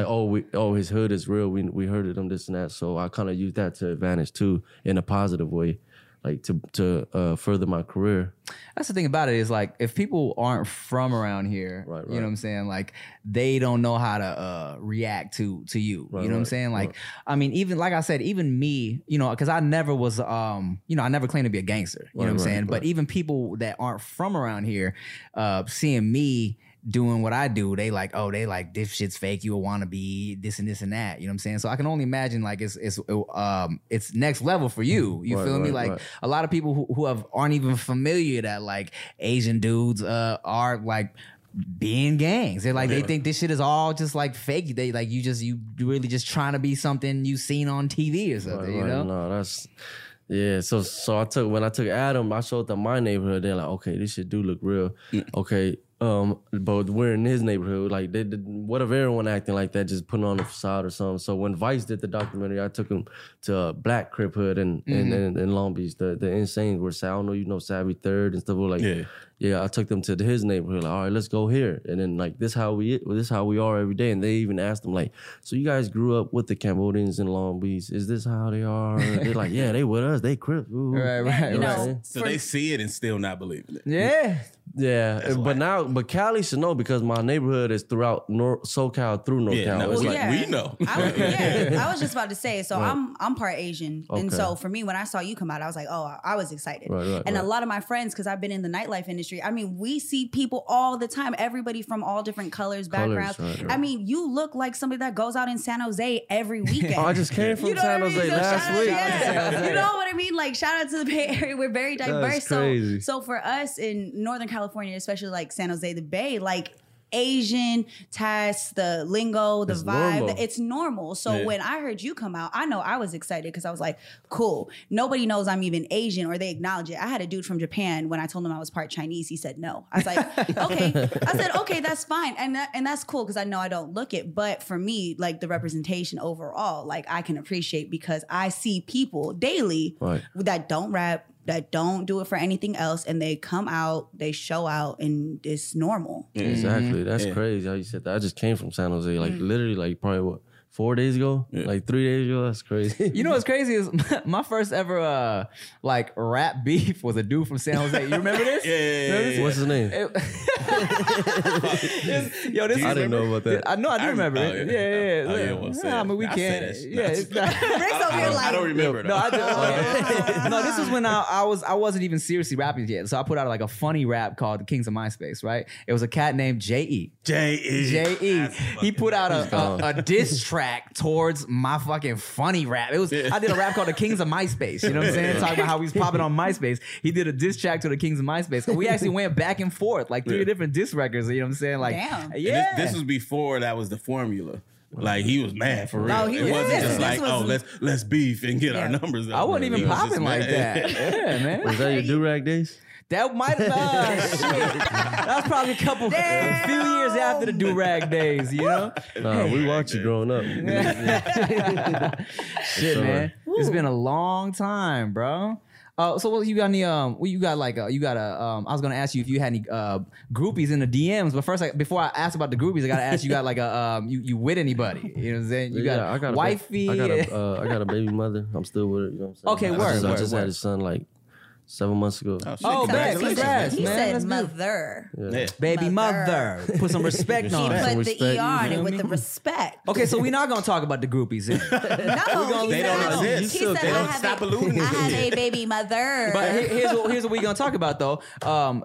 like, his hood is real. We heard of them, this and that. So I kind of used that to advantage too, in a positive way, like to further my career. That's the thing about it, is like, if people aren't from around here, you know what I'm saying? Like, they don't know how to react to you. Right, you know what I'm saying? Like, I mean, even like I said, even me, you know, because I never was, I never claimed to be a gangster. You know what I'm saying? But even people that aren't from around here, seeing me doing what I do, they like, this shit's fake, you a wannabe, this and this and that, you know what I'm saying? So I can only imagine, like, it's next level for you, you feel me? Like, a lot of people who aren't even familiar that, like, Asian dudes are, like, being gangs. They're like, they think this shit is all just, like, fake. They, like, you really just trying to be something you seen on TV or something, you know? No, that's... Yeah, so when I took Adam, I showed them my neighborhood. They're like, okay, this shit do look real. Okay, but we're in his neighborhood. Like, they did, what if everyone acting like that, just putting on a facade or something? So when Vice did the documentary, I took him to Black Crip Hood in Long Beach, the Insane, where I don't know, you know, Savvy Third and stuff. We're like, I took them to his neighborhood. Like, all right, let's go here. And then, like, this how we are every day. And they even asked them, like, so you guys grew up with the Cambodians in Long Beach. Is this how they are? They're like, yeah, they with us. They Crip. Right. You know, so they see it and still not believing it. Yeah. But Cali should know, because my neighborhood is throughout SoCal through NorCal. Yeah, no, it's we know. I was just about to say, so I'm part Asian. Okay. And so for me, when I saw you come out, I was like, oh, I was excited. And a lot of my friends, because I've been in the nightlife industry, I mean, we see people all the time, everybody from all different backgrounds. I mean, you look like somebody that goes out in San Jose every weekend. I just came from San Jose last week. You know what I mean? Like, shout out to the Bay Area. We're very diverse. So for us in Northern California, especially like San Jose, the Bay, like, Asian, ties, the lingo, the vibe. It's normal. So when I heard you come out, I know I was excited because I was like, cool. Nobody knows I'm even Asian or they acknowledge it. I had a dude from Japan, when I told him I was part Chinese, he said no. I was like, okay. I said, okay, that's fine. And that's cool because I know I don't look it. But for me, like the representation overall, like I can appreciate because I see people daily that don't rap, that don't do it for anything else, and they come out, they show out, and it's normal. Exactly. That's crazy how you said that. I just came from San Jose, like literally, like probably what, 4 days ago? Like 3 days ago? That's crazy. You know what's crazy is my first ever like rap beef was a dude from San Jose. You remember this? Yeah. What's his name? Yo, this I didn't know about that. I know I do remember it. Yeah. I mean, we can't. I don't remember. No, this was when I wasn't even seriously rapping yet. So I put out like a funny rap called The Kings of MySpace, right? It was a cat named J.E. He put out a diss track towards my fucking funny rap. It was I did a rap called The Kings of MySpace. You know what I'm saying? Talking about how he's popping on MySpace. He did a diss track to The Kings of MySpace. And we actually went back and forth, like 3 different diss records. You know what I'm saying? Like, damn. Yeah. This was before that was the formula. Like he was mad for real. No, it wasn't just like, oh, let's beef and get our numbers up. I wasn't even popping like that. Yeah, man. Was that your do-rag days? That might have shit. That was probably a few years after the do-rag days, you know? Nah, we watched you growing up. Shit, man. It's been a long time, bro. So what you got any, I was going to ask you if you had any groupies in the DMs, but first, before I ask about the groupies, I got to ask you got like a, you with anybody, you know what I'm saying? You got a wifey. I got a baby mother. I'm still with her, you know what I'm saying? Okay, I just had a son like 7 months ago. Oh, congrats, man. He said mother. Yeah. Baby mother. Put some respect on it. He put the ER on it with the respect. Okay, so we're not going to talk about the groupies. No, they don't exist. He said, stop alluding. I have a baby mother. But here's what we're going to talk about, though.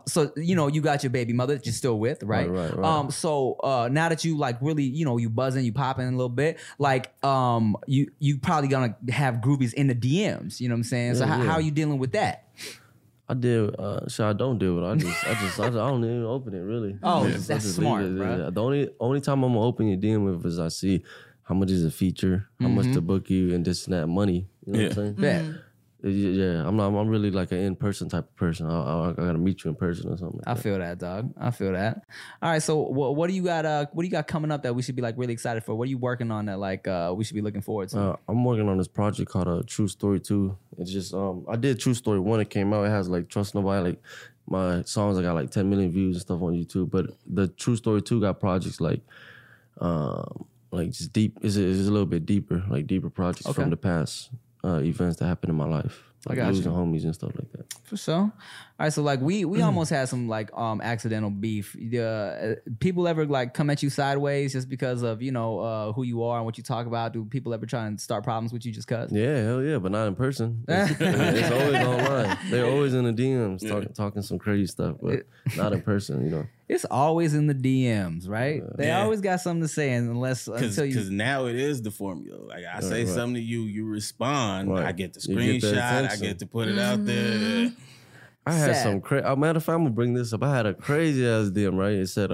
So, you know, you got your baby mother that you're still with, right? Right. So now that you, like, really, you know, you buzzing, you popping a little bit, like, you probably going to have groupies in the DMs, you know what I'm saying? So how are you dealing with that? I don't deal with it. I don't even open it, really. Oh, yeah, that's smart, bro. The only time I'm going to open your DM with is I see how much is a feature, how much to book you, and this and that money. You know what I'm saying? Yeah, I'm really like an in-person type of person. I got to meet you in person or something. I feel that, dog. I feel that. All right, so what do you got coming up that we should be like really excited for? What are you working on that like we should be looking forward to? I'm working on this project called True Story 2. It's just I did True Story 1. It came out. It has like Trust Nobody. Like my songs, I got like 10 million views and stuff on YouTube. But the True Story 2 got projects like just deep. It's a little bit deeper, like deeper projects from the past. Events that happened in my life, like losing homies and stuff like that. For sure. All right, so like we almost had some like accidental beef. People ever like come at you sideways just because of who you are and what you talk about? Do people ever try and start problems with you just cause? Yeah, hell yeah, but not in person. It's always online. They're always in the DMs talking some crazy stuff, but not in person, you know. It's always in the DMs, right? They always got something to say, because now it is the formula. Like I say something to you, you respond. Right. I get the screenshot. I get to put it out there. I had some crazy. Matter of fact, I'm gonna bring this up. I had a crazy ass DM. Right? It said,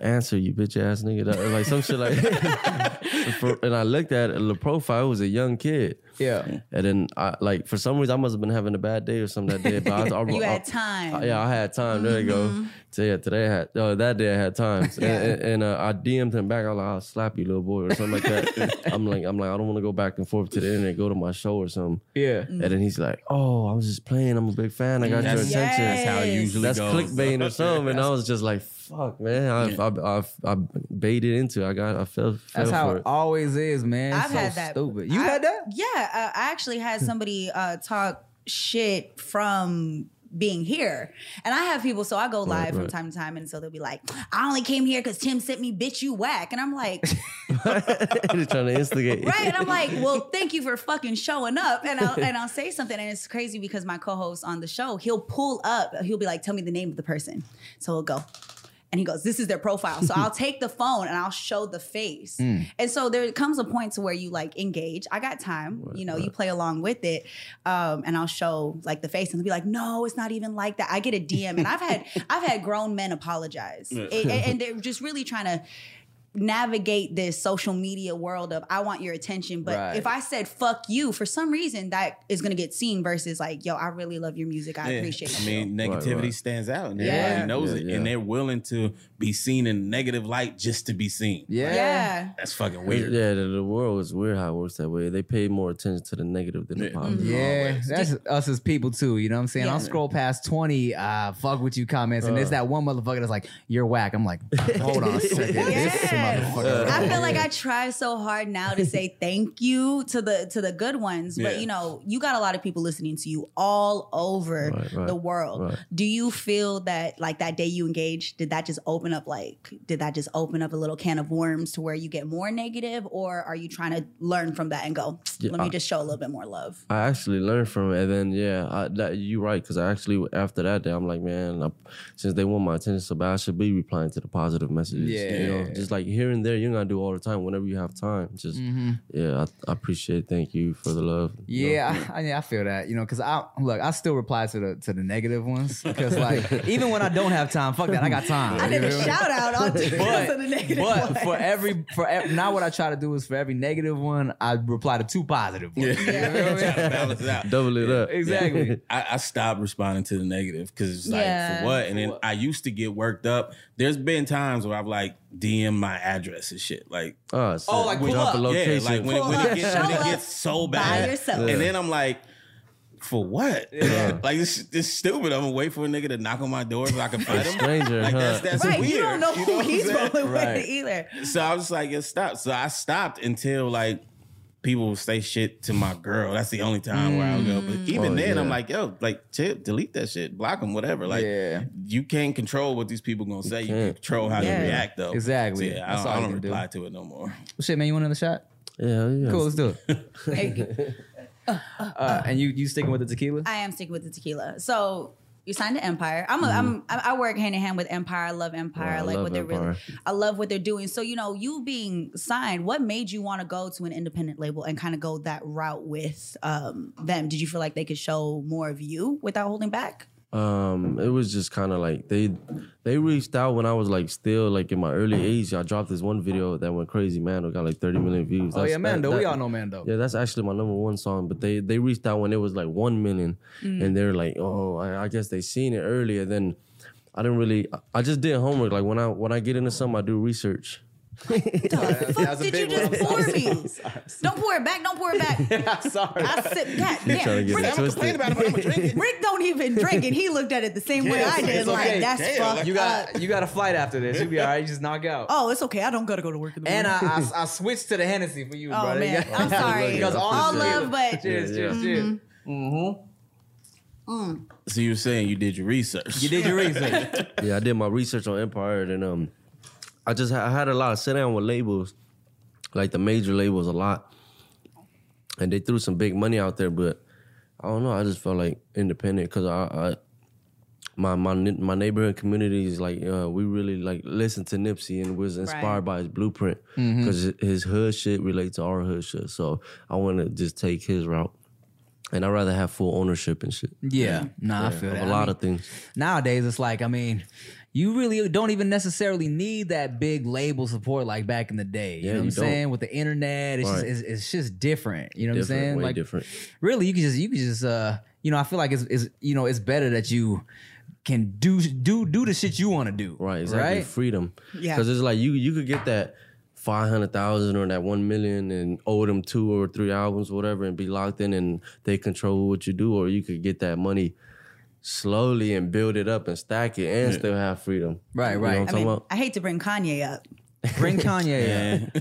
answer, you bitch ass nigga," like some shit like. And I looked at the profile. It was a young kid. Yeah, and then I for some reason I must have been having a bad day or something that day. But I had time. There you go. That day I had time. And I DM'd him back. I was like, "I'll slap you, little boy," or something like that. I'm like, I don't want to go back and forth to the internet. Go to my show or something. Yeah. And then he's like, "Oh, I was just playing. I'm a big fan. I got your attention." That's how it usually goes. That's clickbait or something. And I was just like, "Fuck, man! I baited into. I fell." That's how it always is, man. I've had that. Stupid. You had that? Yeah. I actually had somebody talk shit from being here, and I have people, so I go live from time to time, and so they'll be like, "I only came here because Tim sent me, bitch, you whack," and I'm like, "You're trying to instigate," right? And I'm like, "Well, thank you for fucking showing up," and I'll say something, and it's crazy because my co-host on the show, he'll pull up, he'll be like, "Tell me the name of the person," so he'll go, And he goes, this is their profile. So I'll take the phone and I'll show the face. And so there comes a point to where you like engage. I got time, you know, you play along with it. And I'll show like the face and they'll be like, no, it's not even like that. I get a DM and I've had grown men apologize. And they're just really trying to navigate this social media world of I want your attention, but if I said fuck you for some reason, that is going to get seen versus like, yo, I really love your music, I appreciate it. I mean, negativity stands out and everybody knows it, and they're willing to be seen in negative light just to be seen. That's fucking weird. The world is weird how it works that way. They pay more attention to the negative than the positive. That's us as people too, you know what I'm saying? I'll scroll past 20 fuck with you comments and there's that one motherfucker that's like, you're whack. I'm like, hold on a second. I feel like I try so hard now to say thank you to the good ones, but you know, you got a lot of people listening to you all over the world. Do you feel that like that day you engaged, did that just open up a little can of worms to where you get more negative, or are you trying to learn from that and go, let me just show a little bit more love? I actually learned from it, and then you're right, because I actually after that day I'm like, man, since they want my attention so bad, I should be replying to the positive messages. You know, just like here and there, you're gonna do all the time whenever you have time. Just I appreciate it. Thank you for the love. I feel that, you know, because I still reply to the negative ones, because like even when I don't have time, fuck that, I got time. I did a shout out on the negative ones. But for every now what I try to do is for every negative one I reply to two positive ones. Try to balance it out. Double it up. Exactly. I stopped responding to the negative because it's like for what? And then I used to get worked up. There's been times where I've like DM my address and shit, like like pull up the location, like when it gets so bad, and then I'm like, for what? Like this stupid. I'm gonna wait for a nigga to knock on my door so I can fight him. Stranger, like that's right, weird. You don't know who he's rolling with either. So I was just like, stop. So I stopped until like people would say shit to my girl. That's the only time where I'll go. But even then, I'm like, yo, like, chill, delete that shit, block them, whatever. Like, you can't control what these people gonna say. You can control how they react, though. Exactly. So, yeah, I don't reply to it no more. Well, shit, man, you want another shot? Yeah. Cool, let's do it. And you sticking with the tequila? I am sticking with the tequila. So you signed to Empire. I work hand in hand with Empire. I love Empire. I like what they're I love what they're doing. So, you know, you being signed, what made you want to go to an independent label and kind of go that route with them? Did you feel like they could show more of you without holding back? It was just kind of like they reached out when I was like still like in my early age. I dropped this one video that went crazy. Mando got like 30 million views. That's, Mando. We all know Mando. Yeah, that's actually my number one song. But they reached out when it was like 1 million, and they're like, oh, I guess they seen it earlier. Then I didn't really. I just did homework. Like when I get into something, I do research. What the fuck did you just pour me? Don't pour it back. Sorry. I said, God damn. Rick, I'm complaining about it, but I'm going to drink it. Rick don't even drink it. He looked at it the same way I did. Like, that's fucked up. You got a flight after this. You'll be all right. You just knock out. Oh, it's okay. I don't got to go to work in the morning. And I switched to the Hennessy for you, bro. Oh, man. I'm sorry. Because all love, but... Cheers. So you were saying you did your research. Yeah, I did my research on Empire, and I had a lot of sit down with labels, like the major labels a lot. And they threw some big money out there, but I don't know. I just felt like independent because my neighborhood communities, like we really like listened to Nipsey and was inspired by his blueprint because his hood shit relates to our hood shit. So I want to just take his route. And I'd rather have full ownership and shit. I feel that. A lot of things. Nowadays, it's like, you really don't even necessarily need that big label support like back in the day. You know what I'm saying? With the internet, it's just different. You know what I'm saying? Way like different. Really, you could just I feel like it's better that you can do the shit you want to do. Right, exactly. Right? Freedom. Yeah. Because it's like you could get that 500,000 or that 1 million and owe them 2 or 3 albums, whatever, and be locked in and they control what you do, or you could get that money slowly and build it up and stack it and still have freedom. Right. You know what I'm talking about? I hate to bring Kanye up.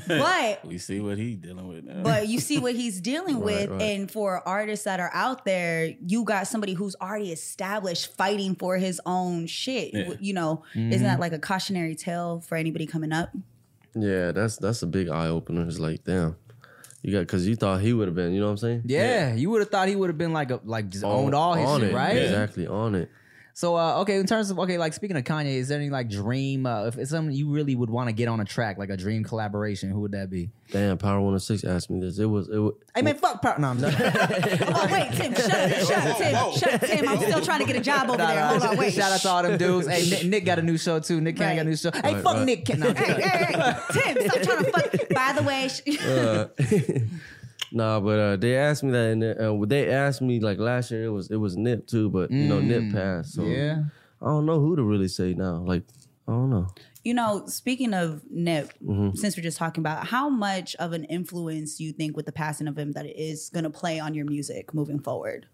But we see what he's dealing with now. But you see what he's dealing with. Right. And for artists that are out there, you got somebody who's already established fighting for his own shit. Yeah. You know, isn't that like a cautionary tale for anybody coming up? Yeah, that's a big eye opener. It's like, damn, because you thought he would have been, you know what I'm saying? Yeah, you would have thought he would have been like just owned all his shit, right? Yeah. Exactly, on it. So, okay, in terms of, okay, like speaking of Kanye, is there any like dream, if it's something you really would want to get on a track, like a dream collaboration, who would that be? Damn, Power 106 asked me this. It was hey man, fuck Power. No, I'm not. Oh, wait, Tim, shut up, Tim. I'm still trying to get a job over there. Hold on, wait. Shout out to all them dudes. Hey, Nick got a new show too. Nick Cannon got a new show. Hey, fuck Nick Cannon. Hey, Tim, stop trying to fuck. By the way. Nah, but they asked me that, and they asked me like last year. It was Nip too, but you know Nip passed. So yeah, I don't know who to really say now. Like I don't know. You know, speaking of Nip, since we're just talking about, how much of an influence do you think with the passing of him that it is gonna play on your music moving forward?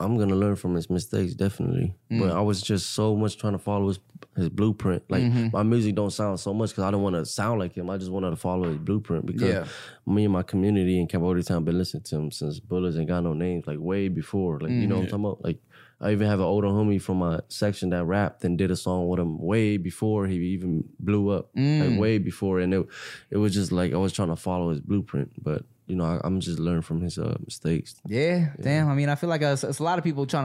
I'm gonna learn from his mistakes definitely, but I was just so much trying to follow his blueprint. Like my music don't sound so much because I don't want to sound like him. I just wanted to follow his blueprint because me and my community in Cambodia Town been listening to him since Bullets and Got No Names, like way before. Like you know what I'm talking about. Like I even have an older homie from my section that rapped and did a song with him way before he even blew up, like way before. And it was just like I was trying to follow his blueprint, but. You know, I'm just learning from his mistakes. Yeah, damn. I mean, I feel like it's a lot of people trying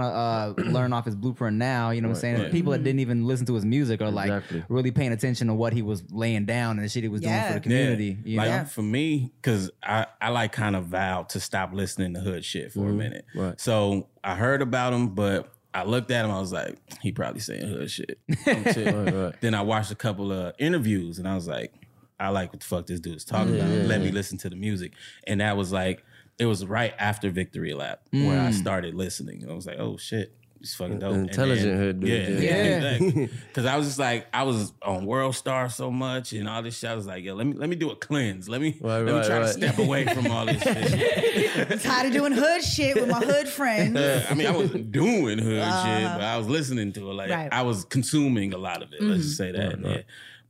to learn off his blueprint now. You know what I'm saying? Right. People that didn't even listen to his music are like really paying attention to what he was laying down and the shit he was doing for the community. Yeah. You like know? For me, because I like kind of vowed to stop listening to hood shit for a minute. Right. So I heard about him, but I looked at him. I was like, he probably saying hood shit. Right. Then I watched a couple of interviews, and I was like. I like what the fuck this dude's talking about. Let me listen to the music. And that was like, it was right after Victory Lap where I started listening. And I was like, oh shit, it's fucking dope. Intelligent hood dude. Yeah. Exactly. Cause I was just like, I was on World Star so much and all this shit. I was like, yo, let me do a cleanse. Let me try to step away from all this shit. I'm tired of doing hood shit with my hood friends. I mean, I wasn't doing hood shit, but I was listening to it. Like I was consuming a lot of it. Let's just say that. Right. Yeah.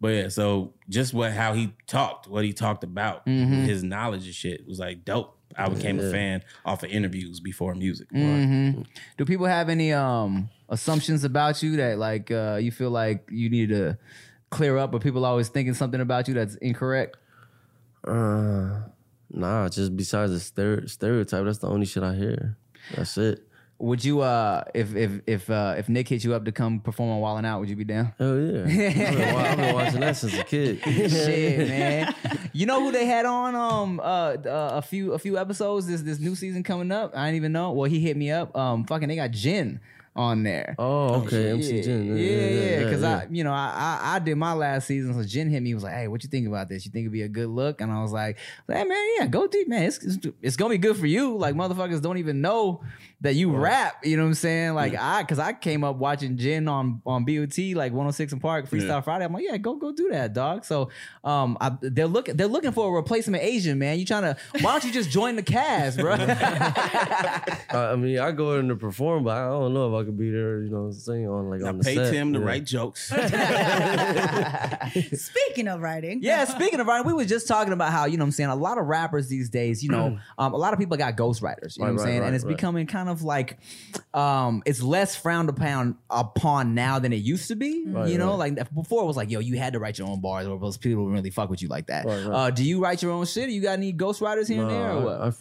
But yeah, so just how he talked, what he talked about, his knowledge and shit was like dope. I became a fan off of interviews before music. Right? Do people have any assumptions about you that like you feel like you need to clear up? Or people always thinking something about you that's incorrect? Nah, just besides the stereotype, that's the only shit I hear. That's it. Would you, if Nick hit you up to come perform on Wildin' Out, would you be down? Oh yeah, I've been watching that since a kid. Shit, man. You know who they had on a few episodes this new season coming up? I didn't even know. Well, he hit me up. Fucking, they got Jen on there. Oh, okay, MC Jen. Yeah. Because I did my last season, so Jen hit me. He was like, "Hey, what you think about this? You think it'd be a good look?" And I was like, "Hey, man, yeah, go deep, man. It's gonna be good for you. Like motherfuckers don't even know." That you rap, you know what I'm saying? Like cause I came up watching Jen on BOT, like 106 and Park, Freestyle Friday. I'm like, yeah, go do that, dog. So they're looking for a replacement Asian, man. Why don't you just join the cast, bro? I mean, I go in to perform, but I don't know if I could be there, you know what I'm saying? On the set. Pay Tim to write jokes. Speaking of writing. Yeah, speaking of writing, we were just talking about how, you know what I'm saying, a lot of rappers these days, you know, a lot of people got ghostwriters, you know what I'm saying? Right, and it's becoming kind of like it's less frowned upon now than it used to be. You know, like before it was like, yo, you had to write your own bars or those people wouldn't really fuck with you like that. Do you write your own shit? You got any ghostwriters here and there or what?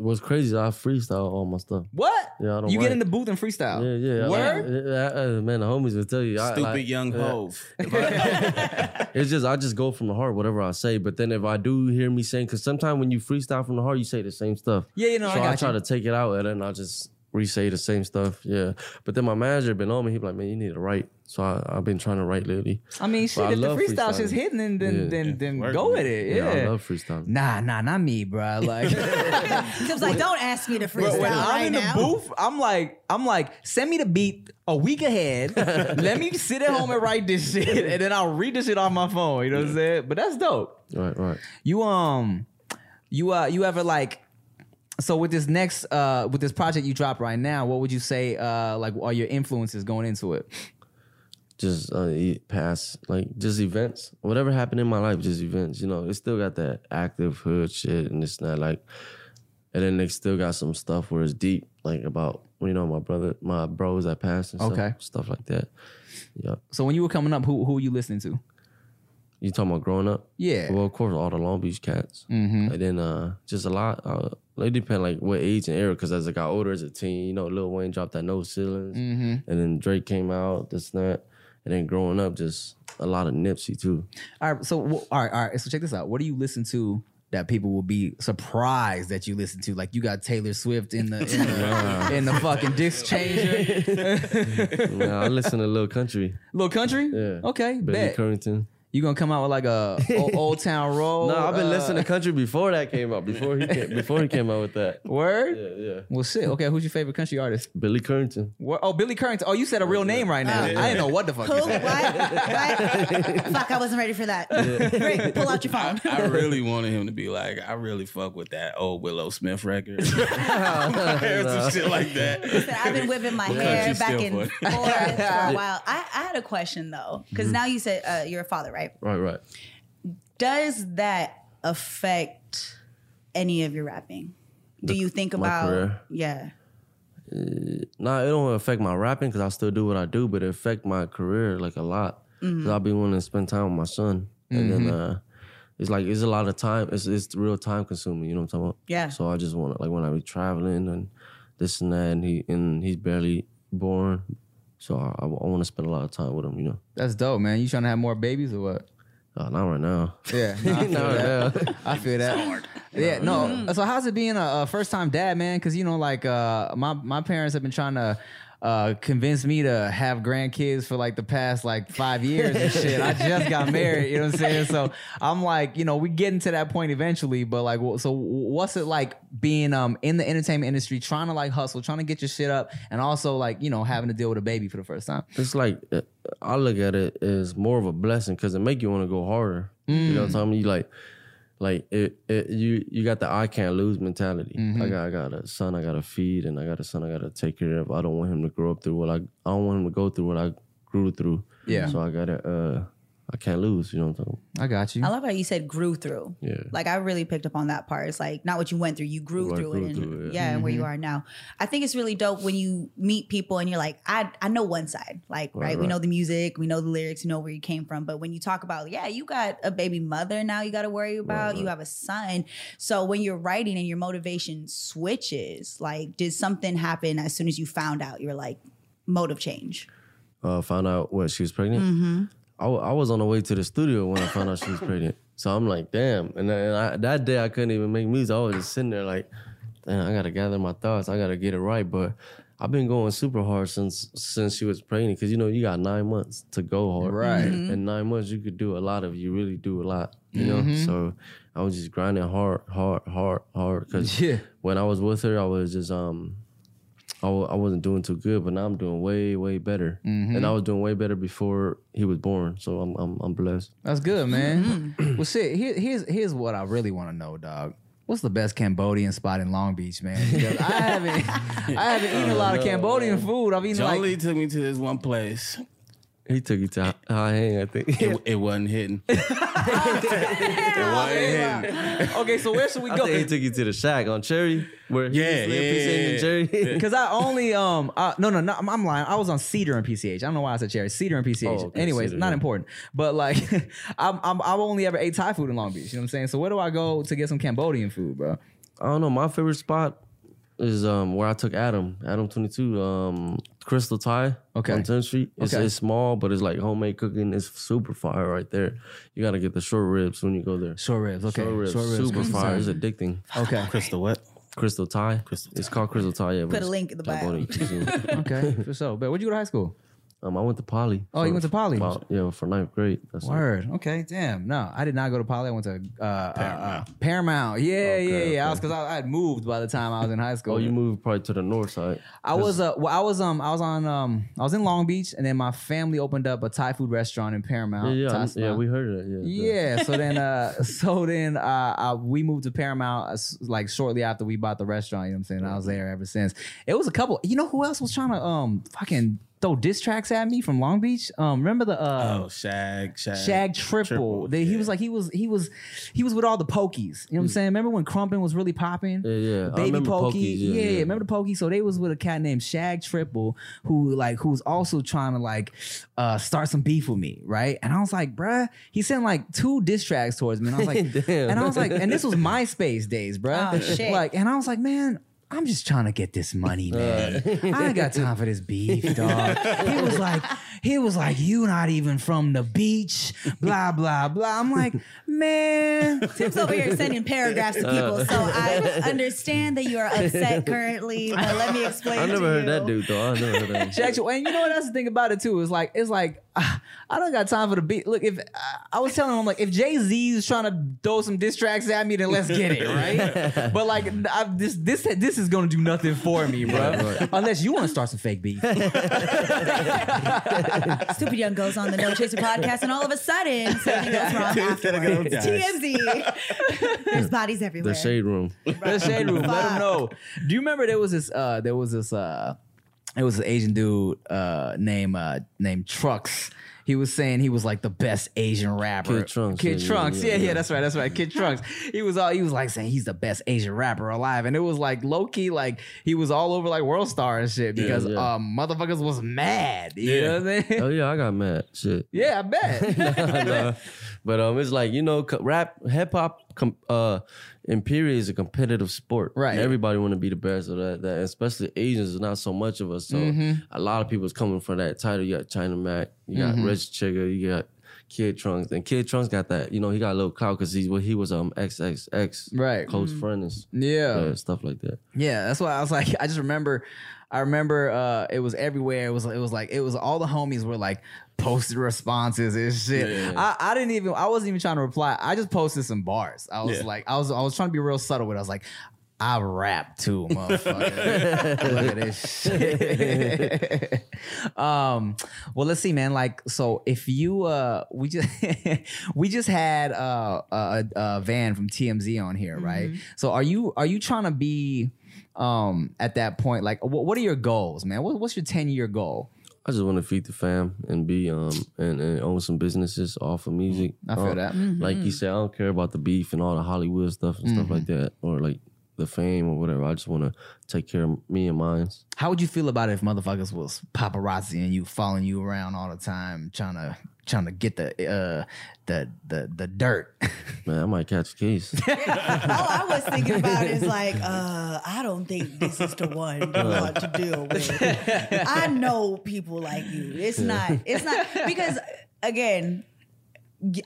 What's crazy is I freestyle all my stuff. What? Yeah, I don't get in the booth and freestyle? Yeah. Word? Man, the homies will tell you. Stupid young hove. It's just, I just go from the heart, whatever I say. But then if I do hear me saying, because sometimes when you freestyle from the heart, you say the same stuff. Yeah, you know, so I try to take it out and then I just... re-say the same stuff, yeah. But then my manager been on me. He be like, man, you need to write. So I've been trying to write lately. I mean, shit, if the freestyle shit's hitting, then go with it. Yeah, I love freestyle. Nah, not me, bro. Like, Tim's like, don't ask me to freestyle when I'm in the booth, I'm like, send me the beat a week ahead. Let me sit at home and write this shit, and then I'll read this shit off my phone. You know what I'm saying? But that's dope. Right. You ever like. So with this next, with this project you dropped right now, what would you say, like, are your influences going into it? Just past, like, just events. Whatever happened in my life, just events. You know, it still got that active hood shit and this and that, like. And then they still got some stuff where it's deep, like about, you know, my bros that passed and stuff like that. Yeah. So when you were coming up, who were you listening to? You talking about growing up? Yeah. Well, of course, all the Long Beach cats. And then just a lot. Like, it depends, like, what age and era. Because as I got older as a teen, you know, Lil Wayne dropped that No Ceilings. Mm-hmm. And then Drake came out, this and that. And then growing up, just a lot of Nipsey, too. All right, so all right. So check this out. What do you listen to that people will be surprised that you listen to? Like, you got Taylor Swift in the fucking disc changer. Nah, I listen to Lil Country. Lil Country? Yeah. Okay, Baby Currington. You gonna come out with like a Old Town Road? No, I've been listening to country before that came out. Before he came out with that. Word? Yeah. Well, shit. Okay, who's your favorite country artist? Billy Currington. What? Oh, Billy Currington. Oh, you said a real name right now. Yeah. I didn't know what the fuck you said. What? Fuck, I wasn't ready for that. Yeah. Great, pull out your phone. I really wanted him to be like, I really fuck with that old Willow Smith record. Some shit like that. Listen, I've been whipping my hair back in Florida for a while. I had a question, though, because now you said you're a father, right? Right. Does that affect any of your rapping? Do you think about my career? Yeah. Nah, it don't affect my rapping because I still do what I do, but it affect my career like a lot. Mm-hmm. Cause I'll be wanting to spend time with my son, and mm-hmm. then it's like it's a lot of time. It's real time consuming. You know what I'm talking about? Yeah. So I just want to, like, when I be traveling and this and that, and he's barely born. So I want to spend a lot of time with him, you know. That's dope, man. You trying to have more babies or what? Not right now. Yeah, not right now. I feel that. It's hard. Yeah, no. So how's it being a first-time dad, man? Because, you know, like, my parents have been trying to convince me to have grandkids for, like, the past, like, 5 years and shit. I just got married, you know what I'm saying? So I'm like, you know, we getting to that point eventually, but, like, so what's it like being in the entertainment industry, trying to, like, hustle, trying to get your shit up, and also, like, you know, having to deal with a baby for the first time? It's like, I look at it as more of a blessing because it make you want to go harder. Mm. You know what I'm talking about? You like it you got the I can't lose mentality. Mm-hmm. I got a son I got to feed, and I got a son I got to take care of. I don't want him to grow up through what I don't want him to go through what I grew through. Yeah. So I got to, I can't lose, you know what I'm talking about? I got you. I love how you said grew through. Yeah. Like, I really picked up on that part. It's like, not what you went through, you grew through it. Yeah, mm-hmm. and where you are now. I think it's really dope when you meet people and you're like, I know one side. Like, right? We know the music, we know the lyrics, we know where you came from. But when you talk about, you got a baby mother now you got to worry about, you have a son. So when you're writing and your motivation switches, like, did something happen as soon as you found out? You're like, motive change. Found out what, she was pregnant? Mm-hmm. I was on the way to the studio when I found out she was pregnant. So I'm like, damn. And then that day I couldn't even make music. I was just sitting there like, damn, I got to gather my thoughts. I got to get it right. But I've been going super hard since she was pregnant because, you know, you got 9 months to go hard. Right. Mm-hmm. And 9 months, you could do a lot of, you really do a lot, you know? Mm-hmm. So I was just grinding hard. Because when I was with her, I was just, I wasn't doing too good, but now I'm doing way, way better. Mm-hmm. And I was doing way better before he was born, so I'm blessed. That's good, man. Mm-hmm. Well, shit, here's what I really want to know, dog. What's the best Cambodian spot in Long Beach, man? Because I haven't eaten a lot of Cambodian food. I've eaten Jolie took me to this one place. He took you to High Hang, I think. It wasn't hidden. It wasn't hidden. Okay, so where should we go? I think he took you to the shack on Cherry. Where he was in Cherry. Because I only, no, I'm lying. I was on Cedar and PCH. I don't know why I said Cherry. Cedar and PCH. Oh, okay. Anyways, Cedar, not important. But, like, I've only ever ate Thai food in Long Beach. You know what I'm saying? So where do I go to get some Cambodian food, bro? I don't know. My favorite spot is where I took Adam 22, Crystal Thai on 10th Street. It's small, but it's like homemade cooking. It's super fire right there. You got to get the short ribs when you go there. Short ribs. Super fire. It's addicting. Okay. Crystal what? Crystal Thai. It's called Crystal Thai. Yeah, put a link in the bio. Okay, for sure. But where'd you go to high school? I went to Poly. Oh, you went to Poly? Yeah, for 9th grade. That's Word. It. Okay, damn. No, I did not go to Poly. I went to Paramount. Paramount. Yeah, okay. Because I had moved by the time I was in high school. Oh, you moved probably to the north side. I was in Long Beach, and then my family opened up a Thai food restaurant in Paramount. Yeah, we heard of that. Yeah. So then we moved to Paramount like shortly after we bought the restaurant. You know what I'm saying? I was there ever since. It was a couple. You know who else was trying to fucking throw diss tracks at me from Long Beach. Remember the Shag Triple. Yeah. He was with all the Pokies. You know what I'm saying? Remember when Crumpin was really popping? Yeah. Baby Pokey. Yeah, remember the Pokey? So they was with a cat named Shag Triple who's also trying to start some beef with me, right? And I was like, bruh, he sent like 2 diss tracks towards me. And I was like, damn. And I was like, and this was MySpace days, bruh. Oh, shit. And I was like, man, I'm just trying to get this money, man. I ain't got time for this beef, dog. He was like, you not even from the beach, blah, blah, blah. I'm like, man. Tim's over here sending paragraphs to people, so I understand that you are upset currently, but let me explain to you. I never heard that dude, though. And you know what? That's the thing about it, too. It's like, I don't got time for the beat. Look, if I was telling him, like, if Jay-Z is trying to throw some diss tracks at me, then let's get it, right? But like, this is gonna do nothing for me, bro. Yeah, unless you want to start some fake beef. Stupid Young goes on the No Chaser podcast, and all of a sudden something goes wrong afterwards. TMZ. There's bodies everywhere. The shade room. Let them know. Do you remember there was this it was an Asian dude named Trucks. He was saying he was like the best Asian rapper. Kid Trunks. Yeah, that's right. Kid Trunks. He was saying he's the best Asian rapper alive. And it was like low key, like he was all over like World Star and shit because motherfuckers was mad. You know what I mean? Oh yeah, I got mad. Shit. Yeah, I bet. No. But it's like, you know, rap, hip hop, period is a competitive sport. Right. And everybody want to be the best of that, especially Asians. There's not so much of us. So a lot of people is coming for that title. You got China Mac, you got Rich Chigga, you got Kid Trunks. And Kid Trunks got that, you know, he got a little clout because he was XXX, right, close friends. Yeah, stuff like that. Yeah, that's why I was like, I just remember. I remember it was everywhere. It was all the homies were like posted responses and shit. Yeah. I wasn't even trying to reply. I just posted some bars. I was trying to be real subtle with it. I was like, I rap too, motherfucker. Look at this shit. Well, let's see, man. Like, so if you, we just had Van from TMZ on here, right? So are you trying to be? At that point, like, what are your goals, man? What's your 10-year goal? I just want to feed the fam and be and own some businesses off of music. I feel that. Like you said, I don't care about the beef and all the Hollywood stuff and stuff like that, or like the fame or whatever. I just want to take care of me and mine. How would you feel about it if motherfuckers was paparazzi and you following you around all the time, trying to get the dirt? Man, I might catch a case. All I was thinking about is like, I don't think this is the one you want to deal with. I know people like you. It's not because, again,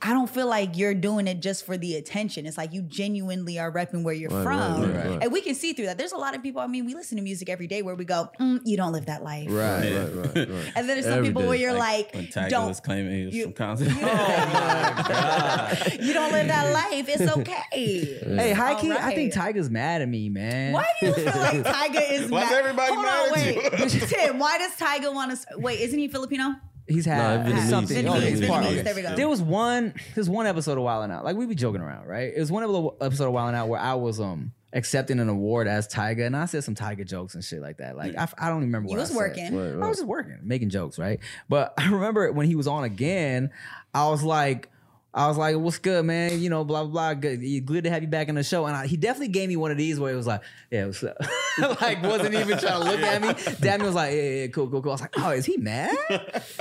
I don't feel like you're doing it just for the attention. It's like you genuinely are repping where you're from. Right. And we can see through that. There's a lot of people, I mean, we listen to music every day where we go, you don't live that life. Right. And then there's some people where you're like, when Tiger don't. Was claiming he was from concert. Oh, my God. You don't live that life. It's okay. Hey, Hikey, right. I think Tiger's mad at me, man. Why do you feel like Tiger is mad? Why's everybody mad at you? Tim, why does Tiger want to... Wait, isn't he Filipino? He's had something. There was one episode of Wild 'N Out. Like, we be joking around, right? It was one episode of Wild 'N Out where I was accepting an award as Tiger, and I said some Tiger jokes and shit like that. Like, I don't even remember what I said. You was working. Right. I was just working, making jokes, right? But I remember when he was on again, I was like, what's good, man? You know, blah, blah, blah. Good to have you back on the show. And he definitely gave me one of these where it was like, yeah, what's up? Like, wasn't even trying to look at me. Damn, was like, yeah, cool. I was like, oh, is he mad?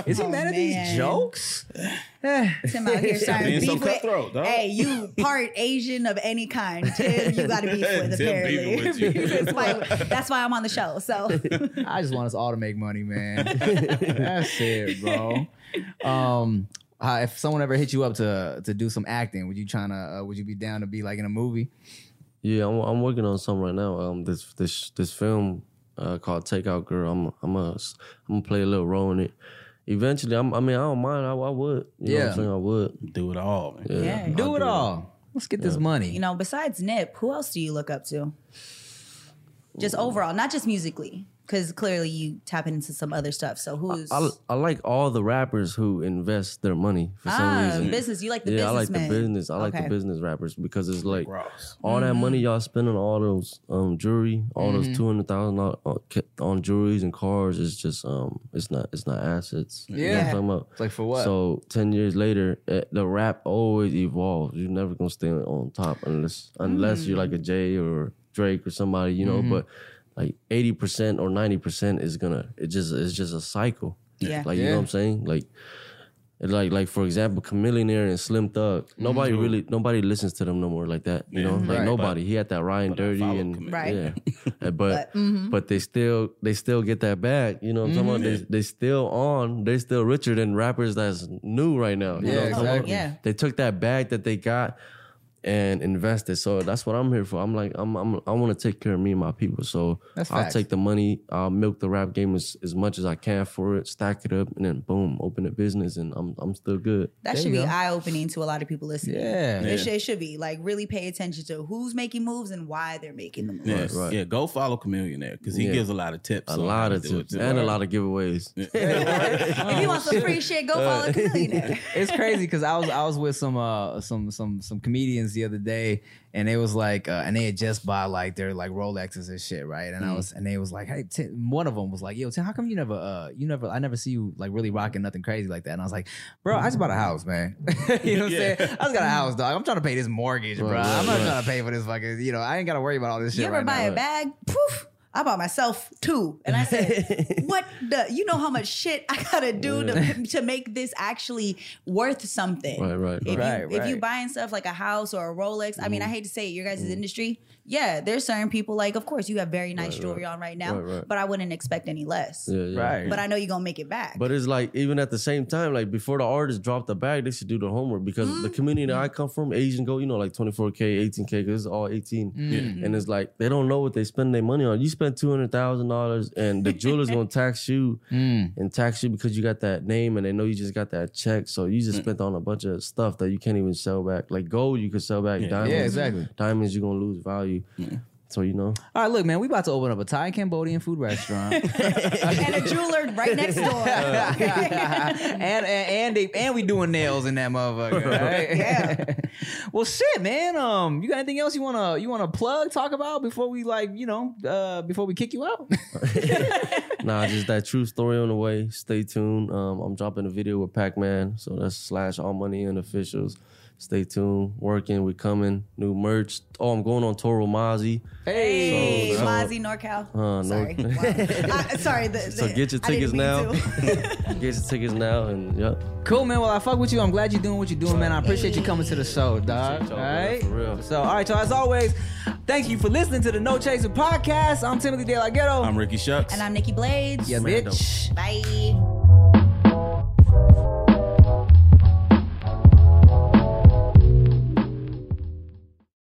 Is he mad at these jokes? Tim out here starting beef with, hey, you part Asian of any kind. Tim, you got to beef with, apparently. With you. That's why I'm on the show, so. I just want us all to make money, man. That's it, bro. If someone ever hit you up to do some acting, would you be down to be like in a movie? Yeah, I'm working on something right now. This film called Takeout Girl. I'm gonna play a little role in it. Eventually, I don't mind. I would. You know what I'm saying? I would do it all, man. Yeah. Do it all. Let's get this money. You know, besides Nip, who else do you look up to? Just overall, not just musically. Because clearly you tap into some other stuff. So who's... I like all the rappers who invest their money for some reason. Business. You like the businessman. Yeah, I like the business. I like the business rappers because it's like all that money y'all spend on all those jewelry, all those $200,000 on jewelries and cars is just, it's not assets. Yeah. You know what I'm talking about? It's like for what? So 10 years later, the rap always evolves. You're never going to stay on top unless you're like a Jay or Drake or somebody, you know, but... Like 80% or 90% is gonna. It's just a cycle. Yeah. Like you know what I'm saying. Like for example, Chamillionaire and Slim Thug. Nobody listens to them no more like that. You know, like nobody. He had that Ryan Dirty and but they still get that bag. You know what I'm talking about? They still on. They still richer than rappers that's new right now. You know what I'm talking about? Yeah. They took that bag that they got and invested. So that's what I'm here for. I'm like, I want to take care of me and my people. So I'll take the money, I'll milk the rap game as much as I can for it, stack it up, and then boom, open a business, and I'm still good. That should be eye-opening to a lot of people listening. Yeah. It should be. Like, really pay attention to who's making moves and why they're making the moves. Yes. Right. Yeah, go follow Chamillionaire, because he gives a lot of tips. A lot of tips. And a lot of giveaways. If you want some free shit, go follow Chamillionaire. It's crazy, because I was with some comedians the other day, and they was like, and they had just bought like their like Rolexes and shit, right? And they was like, hey, one of them was like, yo, Tim, how come I never see you like really rocking nothing crazy like that? And I was like, bro, I just bought a house, man. You know what I'm saying? I just got a house, dog. I'm trying to pay this mortgage, bro. I'm not trying to pay for this fucking, you know, I ain't got to worry about all this shit. You ever buy a bag? Poof. I bought myself two. And I said, what the, you know how much shit I gotta do to make this actually worth something. If you buying stuff like a house or a Rolex, I mean, I hate to say it, your guys' industry, yeah, there's certain people like, of course, you have very nice jewelry on right now, but I wouldn't expect any less. But I know you're gonna make it back. But it's like, even at the same time, like before the artist dropped the bag, they should do the homework, because the community that I come from, Asian go, you know, like 24K, 18K, because it's all 18. And it's like, they don't know what they spend their money on. You spend $200,000 and the jeweler's gonna tax you and tax you because you got that name and they know you just got that check, so you just spent on a bunch of stuff that you can't even sell back. Like gold you could sell back, diamonds, diamonds you're gonna lose value. So, you know. All right, look, man, we about to open up a Thai Cambodian food restaurant. And a jeweler right next door. and we doing nails in that motherfucker, right? Yeah. Well, shit, man. You got anything else you wanna plug, talk about before we like, you know, before we kick you out? Nah, just that true story on the way. Stay tuned. I'm dropping a video with Pac-Man, so that's /All Money Unofficials. Stay tuned. Working. We coming. New merch. Oh, I'm going on tour with Mozzie. Hey, Mozzie, NorCal. Sorry. Wow. Sorry. So get your tickets now. Get your tickets now. And yep. Cool, man. Well, I fuck with you. I'm glad you're doing what you're doing, man. I appreciate you coming to the show, dog. All right. For real. So, all right, y'all. As always, thank you for listening to the No Chaser Podcast. I'm Timothy DeLaghetto. I'm Ricky Shucks. And I'm Nikki Blades. Yeah, Mando. Bitch. Bye.